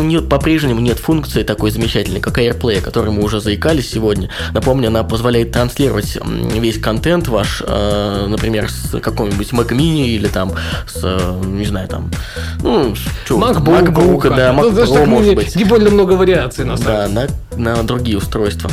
нее по-прежнему нет функции такой замечательной, как AirPlay, о которой мы уже заикались сегодня. Напомню, она позволяет транслировать весь контент ваш, например, с какого-нибудь Mac Mini или там с, не знаю, там, ну, что, MacBook, да, MacBook Pro, может быть. Не больно много вариаций, на самом деле. Да, на другие устройства.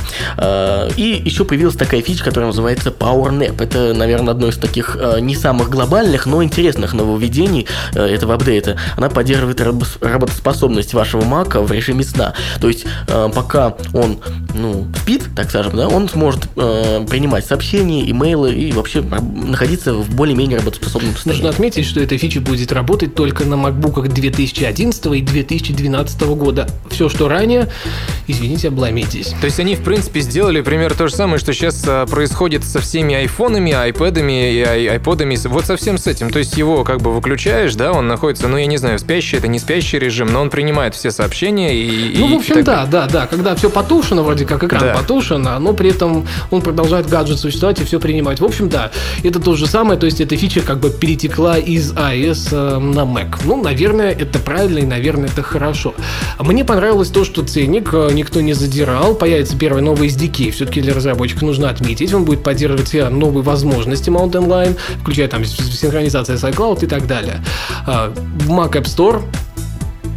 И еще появилась такая фича, которая называется PowerNap. Это, наверное, одно из таких не самых глобальных, но интересных нововведений этого апдейта. Она поддерживает работоспособность вашего Мака в режиме сна. То есть, пока он спит, так скажем, да, он сможет принимать сообщения, имейлы и вообще находиться в более-менее работоспособном состоянии. Нужно отметить, что эта фича будет работать только на MacBook'ах 2011 и 2012 года. Все, что ранее, извините, обломитесь. То есть, они, в принципе, сделали примерно то же самое, что сейчас происходит со всеми айфонами, айпэдами и айподами. Вот совсем с этим. То есть, его как бы выключаешь, да, он находится, ну, я не знаю, спящий, это не спящий режим, но он принимает все сообщения и... Ну, в общем, и да, когда все потушено, вроде как экран потушен, но при этом он продолжает гаджет существовать и все принимать. В общем, да, это то же самое, то есть эта фича как бы перетекла из iOS на Mac. Ну, наверное, это правильно и, наверное, это хорошо. Мне понравилось то, что ценник никто не задирал, появится первый новый SDK, все-таки для разработчиков нужно отметить, он будет поддерживать все новые возможности Mountain Lion, включая там синхронизация с iCloud и так далее. В Mac App Store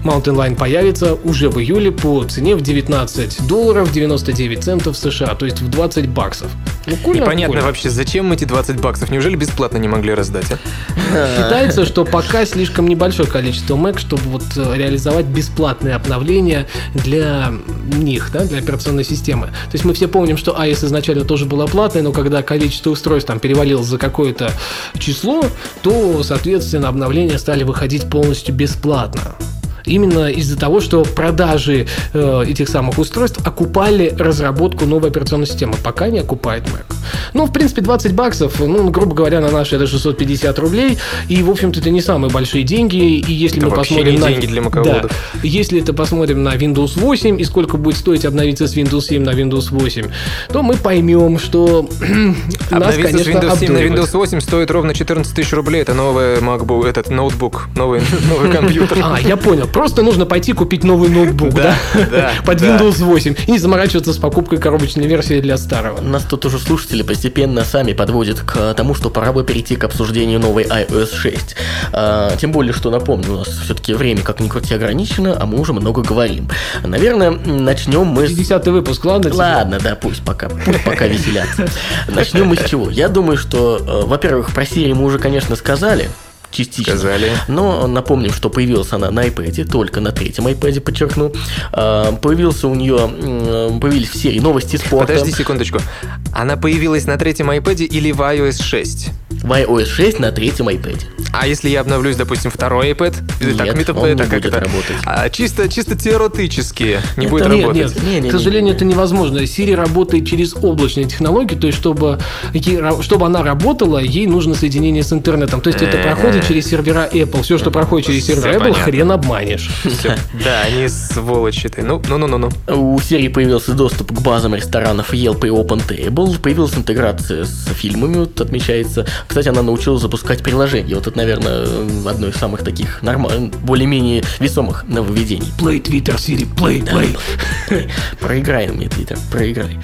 Mountain Lion появится уже в июле по цене в $19.99 США, то есть в $20. Ну, непонятно вообще, зачем эти $20? Неужели бесплатно не могли раздать? Считается, что пока слишком небольшое количество Mac, чтобы вот реализовать бесплатные обновления для них, да, для операционной системы. То есть мы все помним, что iOS изначально тоже была платной, но когда количество устройств там перевалило за какое-то число, то, соответственно, обновления стали выходить полностью бесплатно. Именно из-за того, что продажи этих самых устройств окупали разработку новой операционной системы. Пока не окупает Mac. Ну, в принципе, $20, ну, грубо говоря, на наши это 650 рублей. И, в общем-то, это не самые большие деньги. И если это мы посмотрим на... деньги для маководов. Да, если это посмотрим на Windows 8 и сколько будет стоить обновиться с Windows 7 на Windows 8, то мы поймем, что нас, конечно, обдумывают. Обновиться с Windows 7 на Windows 8 стоит ровно 14 тысяч рублей. Это новый MacBook, этот ноутбук, новый компьютер. А, я понял. Просто нужно пойти купить новый ноутбук, да? Под Windows 8 и не заморачиваться с покупкой коробочной версии для старого. Нас тут уже слушатели постепенно сами подводят к тому, что пора бы перейти к обсуждению новой iOS 6. Тем более, что, напомню, у нас все-таки время, как ни крути, ограничено, а мы уже много говорим. Наверное, начнем мы с... 50-й выпуск, ладно? Ладно, да, пусть пока веселятся. Начнем мы с чего? Я думаю, что, во-первых, про Siri мы уже, конечно, сказали, частично. Сказали. Но напомним, что появилась она на iPad, только на третьем iPad, подчеркну. Появились в серии новости спорта. Подожди секундочку. Она появилась на третьем iPad или в iOS 6? в iOS 6 на третьем iPad. А если я обновлюсь, допустим, второй iPad? Нет, так, он не будет работать. А, чисто теоретически не будет работать. К сожалению, это невозможно. Siri работает через облачные технологии, то есть, чтобы она работала, ей нужно соединение с интернетом. То есть, это проходит через сервера Apple. Все, что проходит через сервера Apple, хрен обманешь. Да, они сволочи. Ну. У Siri появился доступ к базам ресторанов Yelp и OpenTable, появилась интеграция с фильмами, вот отмечается. Кстати, она научилась запускать приложения. Вот это, наверное, одно из самых таких более-менее весомых нововведений. Play Twitter, Siri, play. Проиграй мне, Twitter, проиграй.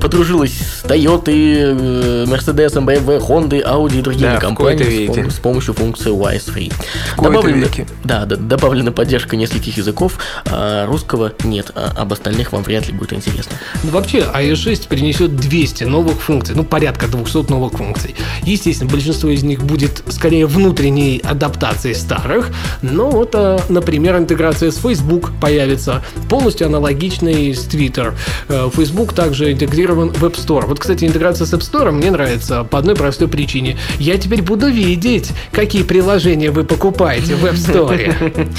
Подружилась с Toyota, Mercedes, BMW, Honda, Audi и другими компаниями с помощью функции Wise Free. Добавлена поддержка нескольких языков, а русского нет, а об остальных вам вряд ли будет интересно. Ну, вообще, iOS 6 принесет 200 новых функций, порядка 200 новых функций. Естественно, большинство из них будет скорее внутренней адаптацией старых, но вот, например, интеграция с Facebook появится, полностью аналогичной с Twitter. Facebook также интегрирован в App Store. Вот, кстати, интеграция с App Store мне нравится по одной простой причине. Я теперь буду видеть, какие приложения вы покупаете в App Store.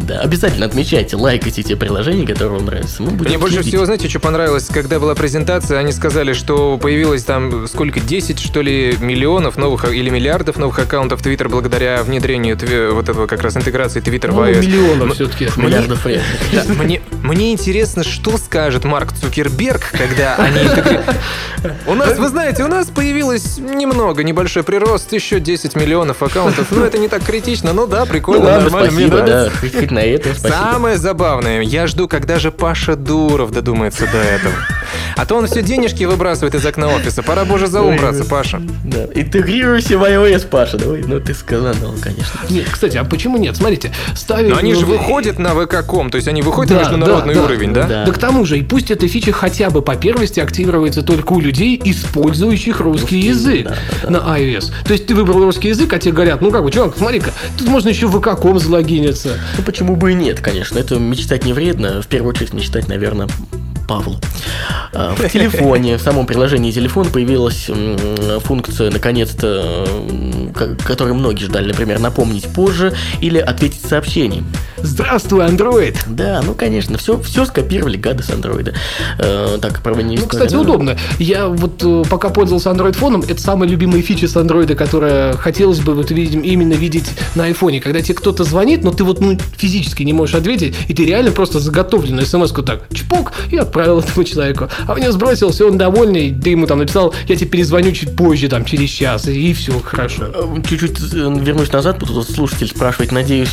Да, обязательно отмечайте, лайкайте те приложения, которые вам нравятся. Мне больше всего, знаете, что понравилось, когда была презентация, они сказали, что появилось там сколько, 10, что ли, миллионов новых или миллиардов новых аккаунтов Twitter благодаря внедрению вот этого как раз интеграции Twitter в iOS. Миллионов все-таки. Миллиардов. Мне интересно, что скажет Марк Цукерберг, когда они интегрируют. Вы знаете, у нас появилось небольшой прирост, еще 10 миллионов аккаунтов. Ну, это не так критично, но да, прикольно, нормально, спасибо, мне нравится. Да, хоть на это, спасибо. Самое забавное, я жду, когда же Паша Дуров додумается до этого. А то он все денежки выбрасывает из окна офиса. Пора бы уже за ум браться, Паша. Да. Интегрируйся в iOS, Паша. Ты скандал, конечно. Нет, кстати, а почему нет? Смотрите, ставят... Но они же выходят на ВК.ком, то есть они выходят на международный уровень, да? Да к тому же, и пусть эта фича хотя бы по первости активируется только у людей, использующих русский язык на iOS. То есть ты выбрал русский язык, а тебе говорят, чувак, смотри-ка, тут можно еще в ВК.ком залогиниться. Ну почему бы и нет, конечно. Это мечтать не вредно. В первую очередь мечтать, наверное, Павлу. В телефоне, в самом приложении телефон появилась функция, наконец-то, которую многие ждали, например, напомнить позже или ответить сообщением. Здравствуй, Android! Да, конечно, все скопировали гады с Android. Кстати, удобно. Я пока пользовался Android-фоном, это самая любимая фича с Android, которая хотелось бы именно видеть на айфоне. Когда тебе кто-то звонит, но ты физически не можешь ответить, и ты реально просто заготовленную смс-ку так чпок и отправил этому человеку. А мне сбросился, он довольный, да ему написал, я тебе перезвоню чуть позже, через час, и все, хорошо. Чуть-чуть вернусь назад, тут слушатель спрашивает, надеюсь,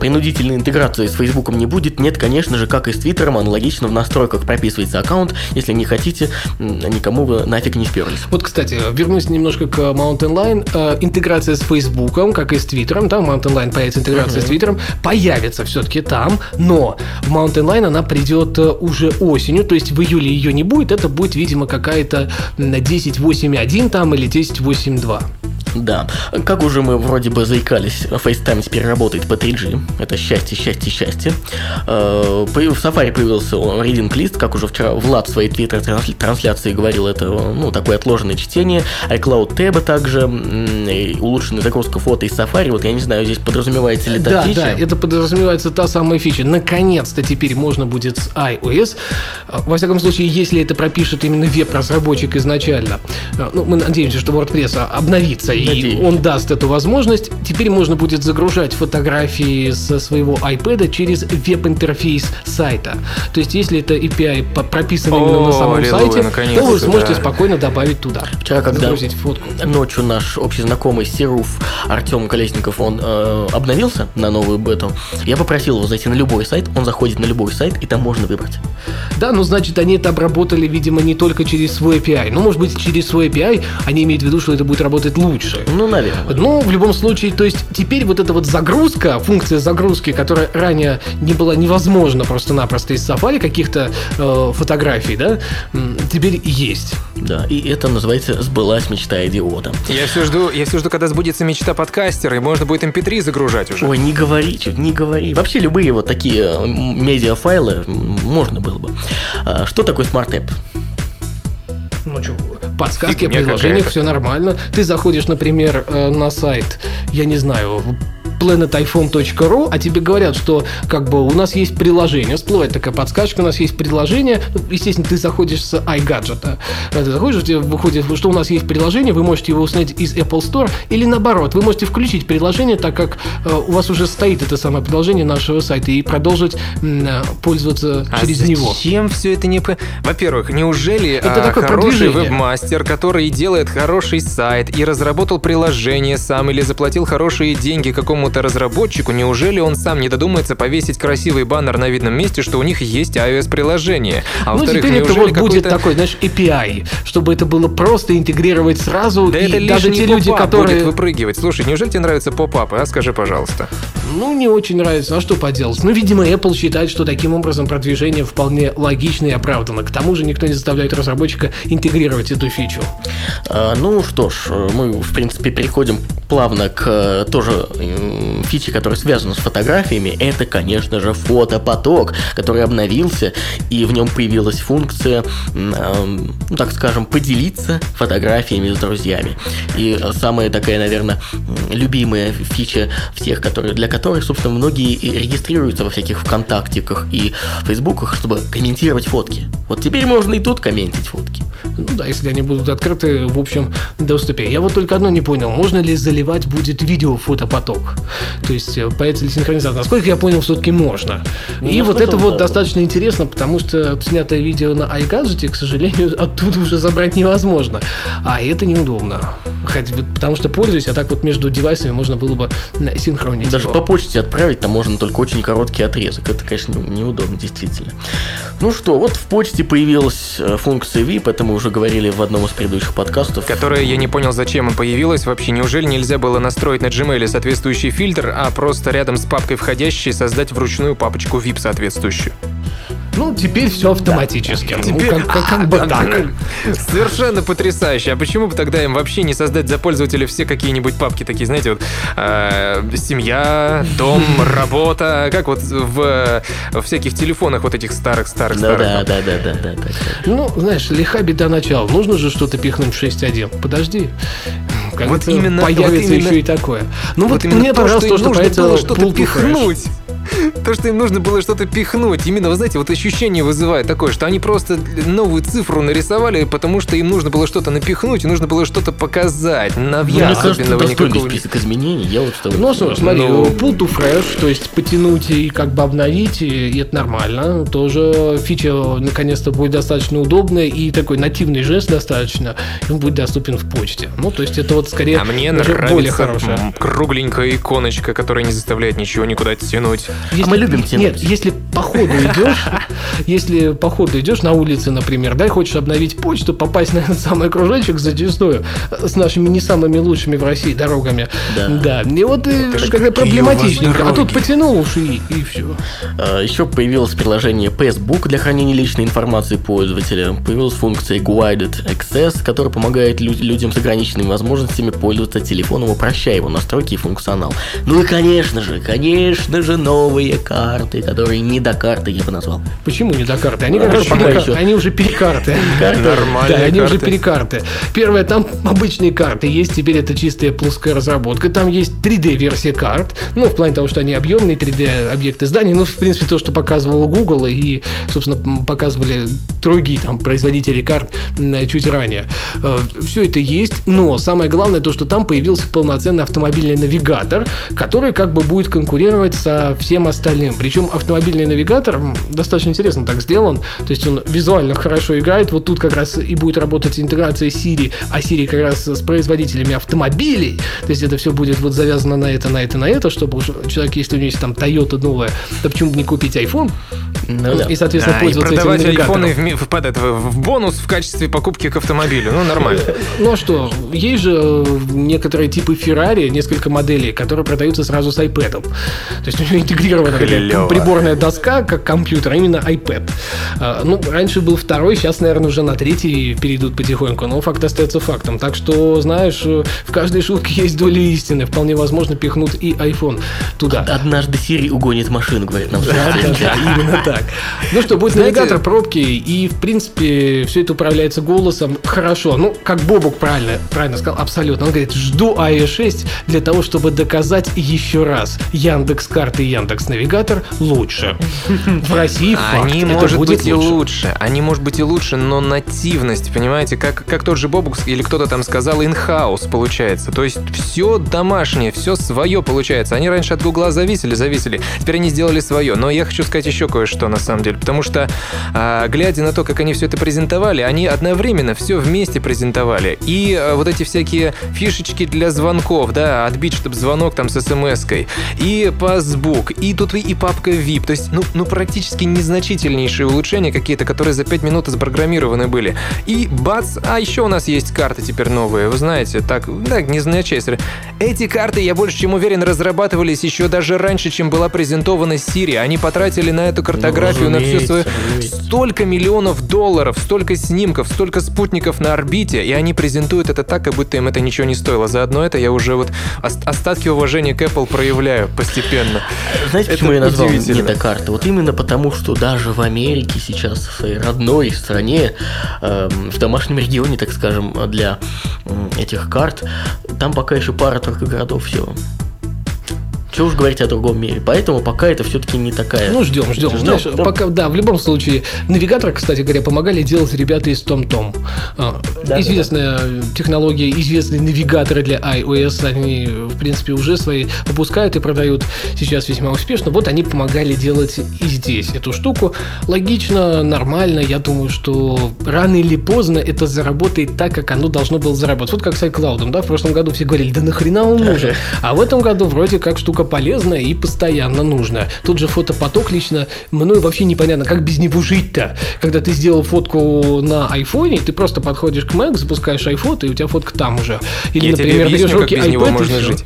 принудительной интеграции с Фейсбуком не будет. Нет, конечно же, как и с Твиттером, аналогично в настройках прописывается аккаунт, если не хотите, никому вы нафиг не сперлись. Вот, кстати, вернусь немножко к Mountain Lion. Интеграция с Фейсбуком, как и с Твиттером, там Mountain Lion появится, интеграция с Твиттером, появится все-таки там, но в Mountain Lion она придет уже осенью, то есть в июле ее не будет, это будет, видимо, какая-то 10.8.1 там или 10.8.2. Да, как уже мы вроде бы заикались, FaceTime теперь работает по 3G. Это счастье. В Safari появился Reading List, как уже вчера Влад в своей Twitter-трансляции говорил, это такое отложенное чтение. iCloud Tab также, улучшенная загрузка фото из Safari. Я не знаю, здесь подразумевается ли та фича. Да, это подразумевается та самая фича. Наконец-то теперь можно будет с iOS, во всяком случае, если это пропишет именно веб-разработчик изначально. Мы надеемся, что WordPress обновится и он даст эту возможность. Теперь можно будет загружать фотографии со своего iPad через веб-интерфейс сайта. То есть, если это API прописано именно на самом сайте, то вы сможете спокойно добавить туда. Вчера, когда ночью наш общий знакомый Серов Артем Колесников, он обновился на новую бету, я попросил его зайти на любой сайт, он заходит на любой сайт, и там можно выбрать. Да, значит, они это обработали, видимо, не только через свой API. Может быть, через свой API они имеют в виду, что это будет работать лучше. Наверное. Но в любом случае, то есть, теперь эта загрузка, функция загрузки, которая ранее не была невозможна просто-напросто из Safari каких-то фотографий, теперь есть. Да, и это называется «Сбылась мечта идиота». Я все жду, когда сбудется мечта подкастера, и можно будет MP3 загружать уже. Ой, не говори. Вообще, любые такие медиафайлы можно было бы. Что такое Smart App? подсказки о приложениях, все нормально. Ты заходишь, например, на сайт, я не знаю, planetiphone.ru, а тебе говорят, что как бы у нас есть приложение, всплывает такая подсказочка, у нас есть приложение, естественно, ты заходишь с iGadget, ты заходишь, тебе выходит, что у нас есть приложение, вы можете его установить из Apple Store, или наоборот, вы можете включить приложение, так как у вас уже стоит это самое приложение нашего сайта, и продолжить пользоваться через него. А зачем все это не... Во-первых, неужели это хороший веб-мастер, который делает хороший сайт и разработал приложение сам, или заплатил хорошие деньги какому-то разработчику, неужели он сам не додумается повесить красивый баннер на видном месте, что у них есть iOS-приложение? А во-вторых, теперь это вот будет такой, знаешь, API, чтобы это было просто интегрировать сразу, да, и это даже те люди, которые... будет выпрыгивать. Слушай, неужели тебе нравятся поп-апы, а? Скажи, пожалуйста. Ну, не очень нравится, а что поделать? Ну, видимо, Apple считает, что таким образом продвижение вполне логично и оправдано. К тому же никто не заставляет разработчика интегрировать эту фичу. Ну, что ж, мы, в принципе, переходим плавно к тоже... фичи, которые связаны с фотографиями, это, конечно же, фотопоток, который обновился, и в нем появилась функция, ну, так скажем, поделиться фотографиями с друзьями. И самая такая, наверное, любимая фича всех, для которых, собственно, многие регистрируются во всяких ВКонтактиках и Фейсбуках, чтобы комментировать фотки. Вот теперь можно и тут комментить фотки. Ну да, если они будут открыты в общем доступе. Я вот только одно не понял, можно ли заливать будет видео в фотопоток? То есть появится ли синхронизация? Насколько я понял, все-таки можно. И вот это вот достаточно интересно, потому что снятое видео на iGadget, к сожалению, оттуда уже забрать невозможно. А это неудобно. Хотя, потому что пользуюсь, а так вот между девайсами можно было бы синхронизировать. Даже по почте отправить там можно только очень короткий отрезок. Это, конечно, неудобно, действительно. Ну что, вот в почте появилась функция VIP, это мы уже говорили в одном из предыдущих подкастов. Которая, я не понял, зачем появилась вообще. Неужели нельзя было настроить на Gmail соответствующий фильтр, а просто рядом с папкой «Входящие» создать вручную папочку VIP соответствующую? Ну, теперь все автоматически. Да. Теперь... Ну, как бы так. Совершенно потрясающе. А почему бы тогда им вообще не создать за пользователя все какие-нибудь папки такие, знаете, вот семья, дом, работа, как вот в всяких телефонах вот этих старых. Да. Ну, знаешь, лиха беда начала. Нужно же что-то пихнуть в 6.1. Подожди. Вот именно появится вот еще и такое. Ну вот мне понравилось то, что поэтому что-то пихнуть. То, что им нужно было что-то пихнуть. Именно, вы знаете, вот ощущение вызывает такое, что они просто новую цифру нарисовали, потому что им нужно было что-то напихнуть, и нужно было что-то показать. Мне кажется, это достойный список изменений. Я вот что-то... Ну, смотри, pull to fresh, то есть потянуть и как бы обновить, и это нормально. Тоже фича, наконец-то, будет достаточно удобная, и такой нативный жест достаточно, он будет доступен в почте. Ну, то есть это вот скорее... А мне нравится кругленькая иконочка, которая не заставляет ничего никуда тянуть. Если, мы любим тянуть. Нет, если по ходу идешь, на улице, например, да, и хочешь обновить почту, попасть на этот самый кружочек зачастую с нашими не самыми лучшими в России дорогами. Да. И вот как-то проблематичненько. А тут потянул уж и все. Еще появилось приложение Facebook для хранения личной информации пользователя. Появилась функция Guided Access, которая помогает людям с ограниченными возможностями пользоваться телефоном, упрощая его настройки и функционал. Ну и, конечно же, новые карты, которые не до карты, я бы назвал. Почему не до карты? Они уже перекарты. Нормально. Да, они уже перекарты. Первое, там обычные карты есть, теперь это чистая плоская разработка. Там есть 3D-версия карт, ну, в плане того, что они объемные 3D-объекты зданий, ну, в принципе, то, что показывал Google и, собственно, показывали другие там производители карт чуть ранее. Все это есть, но самое главное то, что там появился полноценный автомобильный навигатор, который как бы будет конкурировать со всем остальным. Причем автомобильный навигатор достаточно интересно так сделан. То есть он визуально хорошо играет. Вот тут как раз и будет работать интеграция Siri, а Siri как раз с производителями автомобилей. То есть это все будет вот завязано на это, чтобы уже человек, если у него есть там Toyota новая, то почему бы не купить iPhone? И, соответственно, пользоваться этим навигатором. И продавать iPhone в бонус в качестве покупки к автомобилю. Ну, нормально. Ну, а что? Есть же некоторые типы Ferrari, несколько моделей, которые продаются сразу с iPad'ом. То есть у него интегрирована приборная доска, как компьютер, а именно iPad. Ну, раньше был второй, сейчас, наверное, уже на третий перейдут потихоньку, но факт остается фактом. Так что, знаешь, в каждой шутке есть доля истины. Вполне возможно, пихнут и iPhone туда. Однажды Siri угонит машину, говорит нам. Да, именно так. так. Ну что, будет навигатор, пробки, и, в принципе, все это управляется голосом хорошо. Ну, как Бобук правильно сказал, абсолютно. Он говорит, жду iOS 6 для того, чтобы доказать еще раз. Яндекс.Карты и Яндекс.Навигатор лучше. В России факт. Они, может быть, и лучше. Они, может быть, и лучше, но нативность, понимаете, как тот же Бобук или кто-то там сказал, in-house получается. То есть все домашнее, все свое получается. Они раньше от Гугла зависели. Теперь они сделали свое. Но я хочу сказать еще кое-что, на самом деле. Потому что, глядя на то, как они все это презентовали, они одновременно все вместе презентовали. И вот эти всякие фишечки для звонков, да, отбить, чтобы звонок там с смс-кой. И пасбук, и тут и папка VIP. То есть, ну практически незначительнейшие улучшения какие-то, которые за 5 минут запрограммированы были. И бац, а еще у нас есть карты теперь новые. Вы знаете, так незначительно. Эти карты, я больше чем уверен, разрабатывались еще даже раньше, чем была презентована Siri. Они потратили на эту картографию, на всю свою... Столько миллионов $, столько снимков, столько спутников на орбите, и они презентуют это так, как будто им это ничего не стоило. Заодно это я уже вот остатки уважения к Apple проявляю постепенно. Знаете, почему я назвал метакарты? Вот именно потому, что даже в Америке сейчас, в своей родной стране, в домашнем регионе, так скажем, для этих карт, там пока еще пара только городов всего. Чего уж говорить о другом мире. Поэтому пока это все-таки не такая... Ну, ждем. Знаешь, пока, да, в любом случае. Навигатор, кстати говоря, помогали делать ребята из TomTom. Да, известная технология, известные навигаторы для iOS, они, в принципе, уже свои выпускают и продают сейчас весьма успешно. Вот они помогали делать и здесь эту штуку. Логично, нормально. Я думаю, что рано или поздно это заработает так, как оно должно было заработать. Вот как с iCloud, да, в прошлом году все говорили, да нахрена он нужен? А в этом году вроде как штука полезно и постоянно нужно. Тут же фотопоток лично мной вообще непонятно, как без него жить-то. Когда ты сделал фотку на айфоне, ты просто подходишь к Mac, запускаешь iPhone, и у тебя фотка там уже. Или, я, например, берешь руки iPad. Без него можно жить.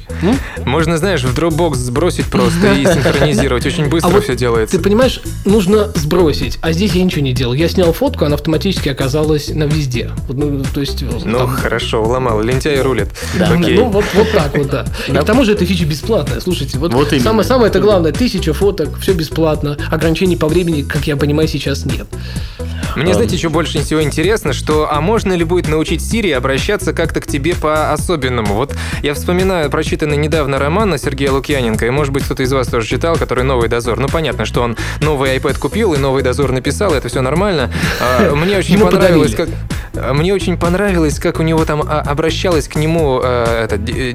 Можно, знаешь, в Dropbox сбросить просто и синхронизировать. Очень быстро все делается. Ты понимаешь, нужно сбросить. А здесь я ничего не делал. Я снял фотку, она автоматически оказалась на везде. Ну, хорошо, уломал. Лентяй рулит. Ну, вот так вот, да. И к тому же эта фича бесплатная. Слушайте, вот самое это главное, 1000 фоток, все бесплатно, ограничений по времени, как я понимаю, сейчас нет. Мне, знаете, еще больше всего интересно, что а можно ли будет научить Siri обращаться как-то к тебе по-особенному? Вот я вспоминаю прочитанный недавно роман Сергея Лукьяненко, и, может быть, кто-то из вас тоже читал, который «Новый дозор». Ну, понятно, что он новый iPad купил и «Новый дозор» написал, это все нормально. Мне очень понравилось, как... Мне очень понравилось, как у него там обращалась к нему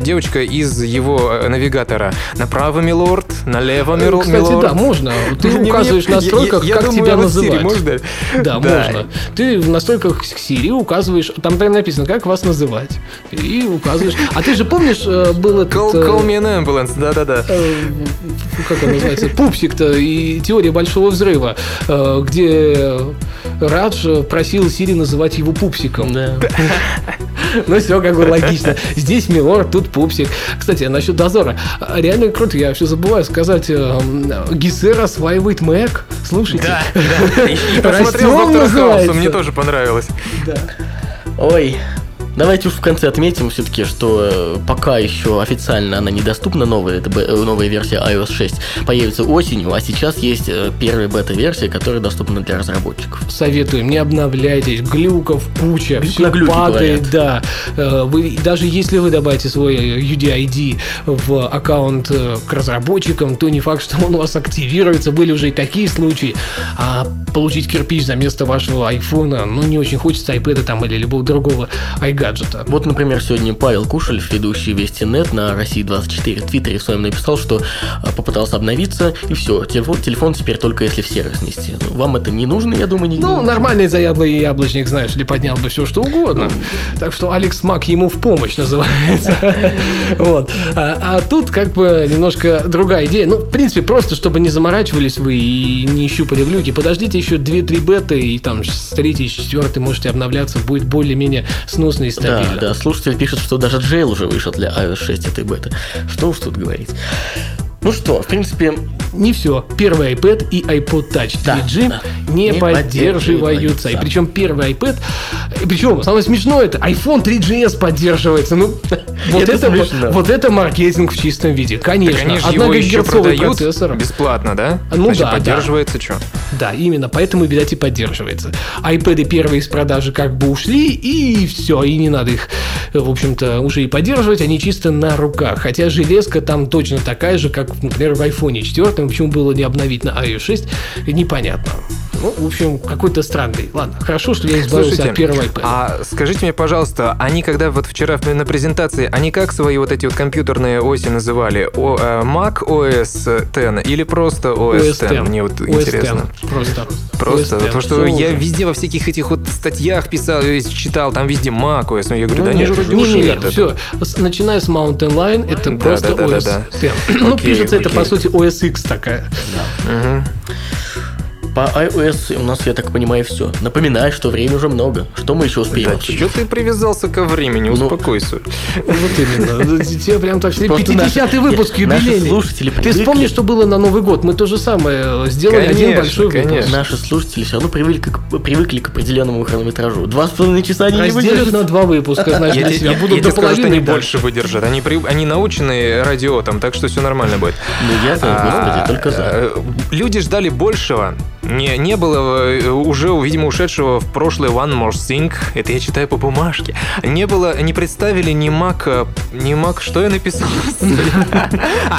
девочка из его навигатора. Направо, милорд, налево, милорд. Кстати, да, можно. Ты указываешь в настройках, как тебя называют. Да, можно. Ты в настройках Siri указываешь, там написано, как вас называть. И указываешь. А ты же помнишь, был этот... Call me an ambulance, да-да-да. Как он называется? Пупсик-то и теория большого взрыва, где Радж просил Siri называть его Пупсиком. Пупсиком. Да. Ну, все как бы логично. Здесь милорд, тут пупсик. Кстати, насчет дозора. Реально круто, я все забываю сказать. Гессер осваивает Мэг. Слушайте. Да. И посмотрел доктора Хауса, мне тоже понравилось. Да. Ой. Давайте уж в конце отметим все-таки, что пока еще официально она недоступна, новая версия iOS 6 появится осенью, а сейчас есть первая бета-версия, которая доступна для разработчиков. Советуем, не обновляйтесь, глюков куча, все падает, да. Вы, даже если вы добавите свой UDID в аккаунт к разработчикам, то не факт, что он у вас активируется, были уже и такие случаи. А получить кирпич за место вашего айфона, не очень хочется, iPad там или любого другого iGadget. Вот, например, сегодня Павел Кушелев, ведущий Вести.нет на России-24 в Твиттере, в своем написал, что попытался обновиться, и все, телефон теперь только если в сервис нести. Вам это не нужно, я думаю, не нужно. Нормальный заядлый яблочник, знаешь ли, поднял бы все, что угодно. Так что Алекс Мак ему в помощь называется. А тут как бы немножко другая идея. В принципе, просто, чтобы не заморачивались вы и не щупали в люки, подождите еще 2-3 беты, и там с 3-4 можете обновляться, будет более-менее сносный. Да, слушатель пишет, что даже Джейл уже вышел для iOS 6 этой беты. Что уж тут говорить. Ну что, в принципе, не все. Первый iPad и iPod Touch 3G не поддерживаются. И причем первый iPad... Причем, самое смешное, это iPhone 3GS поддерживается. Вот это маркетинг в чистом виде, конечно. Они же его еще продают бесплатно, да? Значит, поддерживается что? Да, именно, поэтому, видать, и поддерживается. iPad'ы первые из продажи как бы ушли, и все, и не надо их, в общем-то, уже и поддерживать, они чисто на руках. Хотя железка там точно такая же, как, например, в iPhone 4, почему было не обновить на iOS 6, непонятно. Ну, в общем, какой-то странный. Ладно, хорошо, что я избавился от первого iPad. А скажите мне, пожалуйста, они когда вот вчера на презентации, они как свои вот эти вот компьютерные оси называли? Mac OS X или просто OS X? Мне вот интересно. Просто. Потому что я везде во всяких этих вот статьях писал, читал, там везде Mac OS. Но я говорю, да нет, уже ушли. Все, начиная с Mountain Lion, это просто OS X. Ну, пишется это, по сути, OS X такая. По iOS у нас, я так понимаю, все. Напоминаю, что времени уже много. Что мы еще успеем? Да, что ты привязался ко времени? Успокойся. Вот именно. Тебе прям так шли. 50-й выпуск юбилейный. Ты вспомни, что было на Новый год. Мы то же самое сделали, один большой выпуск. Наши слушатели все равно привыкли к определенному хронометражу. 2,5 часа они не выдержат. Разделят на 2 выпуска, значит. Я тебе скажу, что они больше выдержат. Они научены радиотом, так что все нормально будет. Ну, я за, господи, только за. Люди ждали большего. Не было уже, видимо, ушедшего в прошлое One More Thing. Это я читаю по бумажке. Не представили ни Mac... Ни Mac... Что я написал?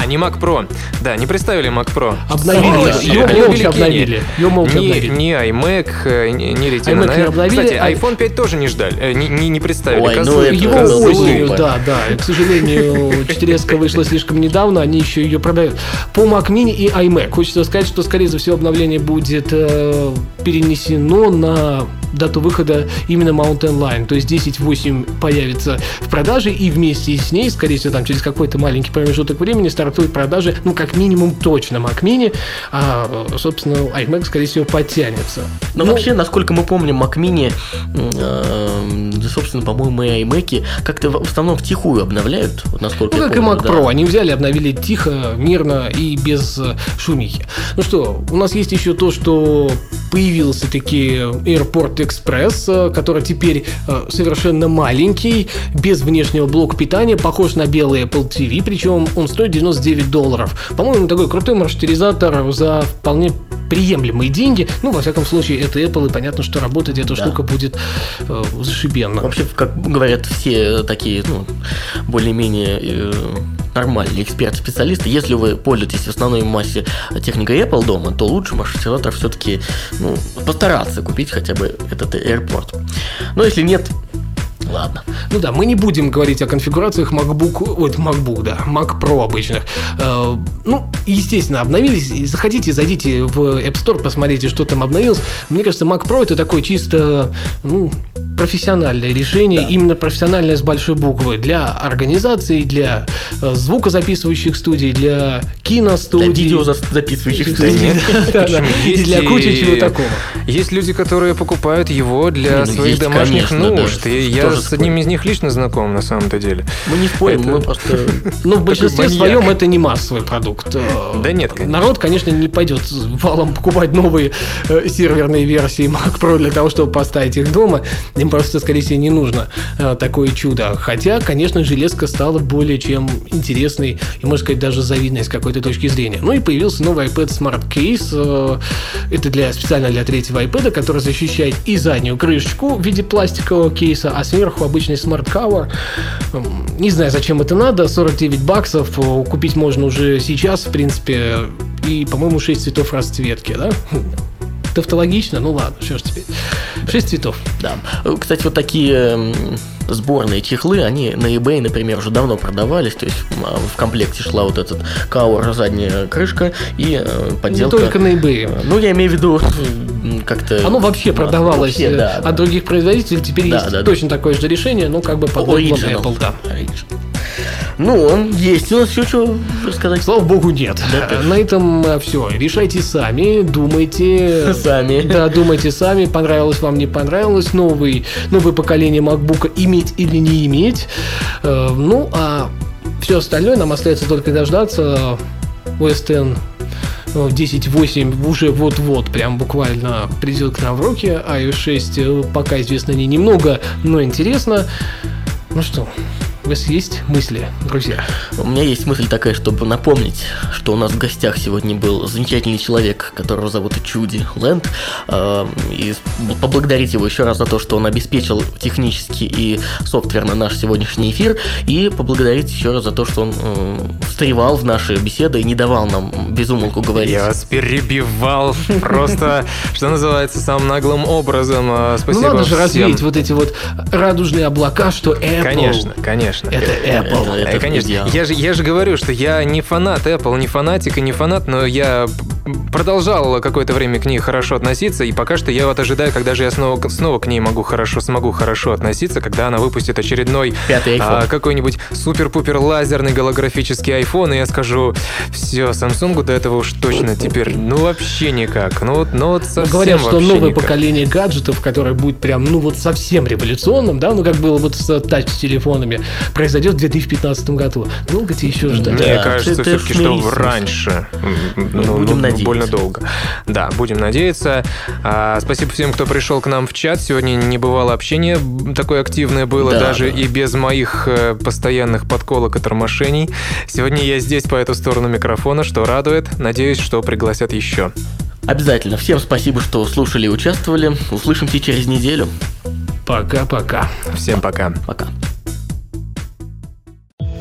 Не Mac Pro. Да, не представили Mac Pro. Обновили. Её молча обновили. Ни iMac, ни Retina. Кстати, iPhone 5 тоже не ждали. Не представили. Его осенью, да. К сожалению, 4S вышла слишком недавно. Они еще ее продают. По Mac Mini и iMac. Хочется сказать, что, скорее всего, обновление будет перенесено на дату выхода именно Mountain Lion. То есть 10.8 появится в продаже, и вместе с ней, скорее всего, там через какой-то маленький промежуток времени стартуют продажи, как минимум точно Mac Mini, а, собственно, iMac, скорее всего, подтянется. Но вообще, насколько мы помним, Mac Mini, собственно, по-моему, и iMac как-то в основном втихую обновляют, насколько я помню. Как и Mac Pro, они взяли, обновили тихо, мирно и без шумихи. Ну что, у нас есть еще то, что появился таки AirPort Express, который теперь совершенно маленький, без внешнего блока питания, похож на белый Apple TV, причем он стоит $99. По-моему, такой крутой маршрутизатор за вполне приемлемые деньги. Ну, во всяком случае, это Apple, и понятно, что работать эта штука будет зашибенно. Вообще, как говорят все такие, более-менее... нормальные эксперты-специалисты, если вы пользуетесь в основной массе техникой Apple дома, то лучше маршрутизатор все-таки постараться купить хотя бы этот AirPort. Но если нет, ладно. Ну да, мы не будем говорить о конфигурациях Mac Pro обычных. Естественно, обновились. Заходите, зайдите в App Store, посмотрите, что там обновилось. Мне кажется, Mac Pro это такое чисто, профессиональное решение, именно профессиональное с большой буквы, для организаций, для звукозаписывающих студий, для киностудий. Для видеозаписывающих студий. И для кучи чего такого. Есть люди, которые покупают его для своих домашних нужд. И я с одним из них лично знаком, на самом-то деле. Мы не спорим, мы просто... Но в большинстве своем это не массовый продукт. Да нет, конечно. Народ, конечно, не пойдет валом покупать новые серверные версии Mac Pro для того, чтобы поставить их дома. Им просто, скорее всего, не нужно такое чудо. Хотя, конечно, железка стала более чем интересной и, можно сказать, даже завидной с какой-то точки зрения. Ну и появился новый iPad Smart Case. Это специально для третьего iPad, который защищает и заднюю крышечку в виде пластикового кейса, а сверху обычный Smart Cover. Не знаю, зачем это надо. $49 купить можно уже сейчас, в принципе. И, по-моему, 6 цветов расцветки, да? Тавтологично, ладно, что ж теперь. 6 цветов. Да. Кстати, вот такие сборные чехлы, они на eBay, например, уже давно продавались, то есть в комплекте шла вот этот кауэр, задняя крышка и подделка. Не только на eBay. Я имею в виду как-то... Оно вообще продавалось от других производителей, теперь есть точно такое же решение, под лейблом Apple, да. Он есть. У нас еще что рассказать. Слава богу, нет. На этом все. Решайте сами, думайте. Сами. Да, думайте сами, понравилось вам, не понравилось. Новое поколение MacBook иметь или не иметь. А все остальное нам остается только дождаться. OS X 10.8 уже вот-вот, прям буквально придет к нам в руки. iOS 6 пока известно немного, но интересно. Ну что... вас есть мысли, друзья? У меня есть мысль такая, чтобы напомнить, что у нас в гостях сегодня был замечательный человек, которого зовут Чуди Лэн, и поблагодарить его еще раз за то, что он обеспечил технически и софтверно наш сегодняшний эфир, и поблагодарить еще раз за то, что он встревал в наши беседы и не давал нам безумолку говорить. Я вас перебивал просто, что называется, самым наглым образом. Спасибо. Ну надо же развеять вот эти вот радужные облака, что Apple... Конечно. Это Apple. Это конечно. Я же говорю, что я не фанат Apple, не фанатик и не фанат, но я продолжал какое-то время к ней хорошо относиться, и пока что я вот ожидаю, когда же я снова к ней смогу хорошо относиться, когда она выпустит очередной какой-нибудь супер-пупер лазерный голографический iPhone, и я скажу, все, Samsung до этого уж точно теперь, ну вообще никак, ну вот совсем вообще говорят, что новое поколение гаджетов, которое будет прям, ну вот совсем революционным, да, ну как было вот с тач-телефонами, произойдет в 2015 году. Долго тебе еще ждать? Мне кажется, все-таки, что раньше. Будем надеяться. Больно долго. Да, будем надеяться. Спасибо всем, кто пришел к нам в чат. Сегодня не бывало общения. Такое активное было даже и без моих постоянных подколок и тормошений. Сегодня я здесь по эту сторону микрофона, что радует. Надеюсь, что пригласят еще. Обязательно. Всем спасибо, что слушали и участвовали. Услышимся через неделю. Пока-пока. Всем пока. Пока.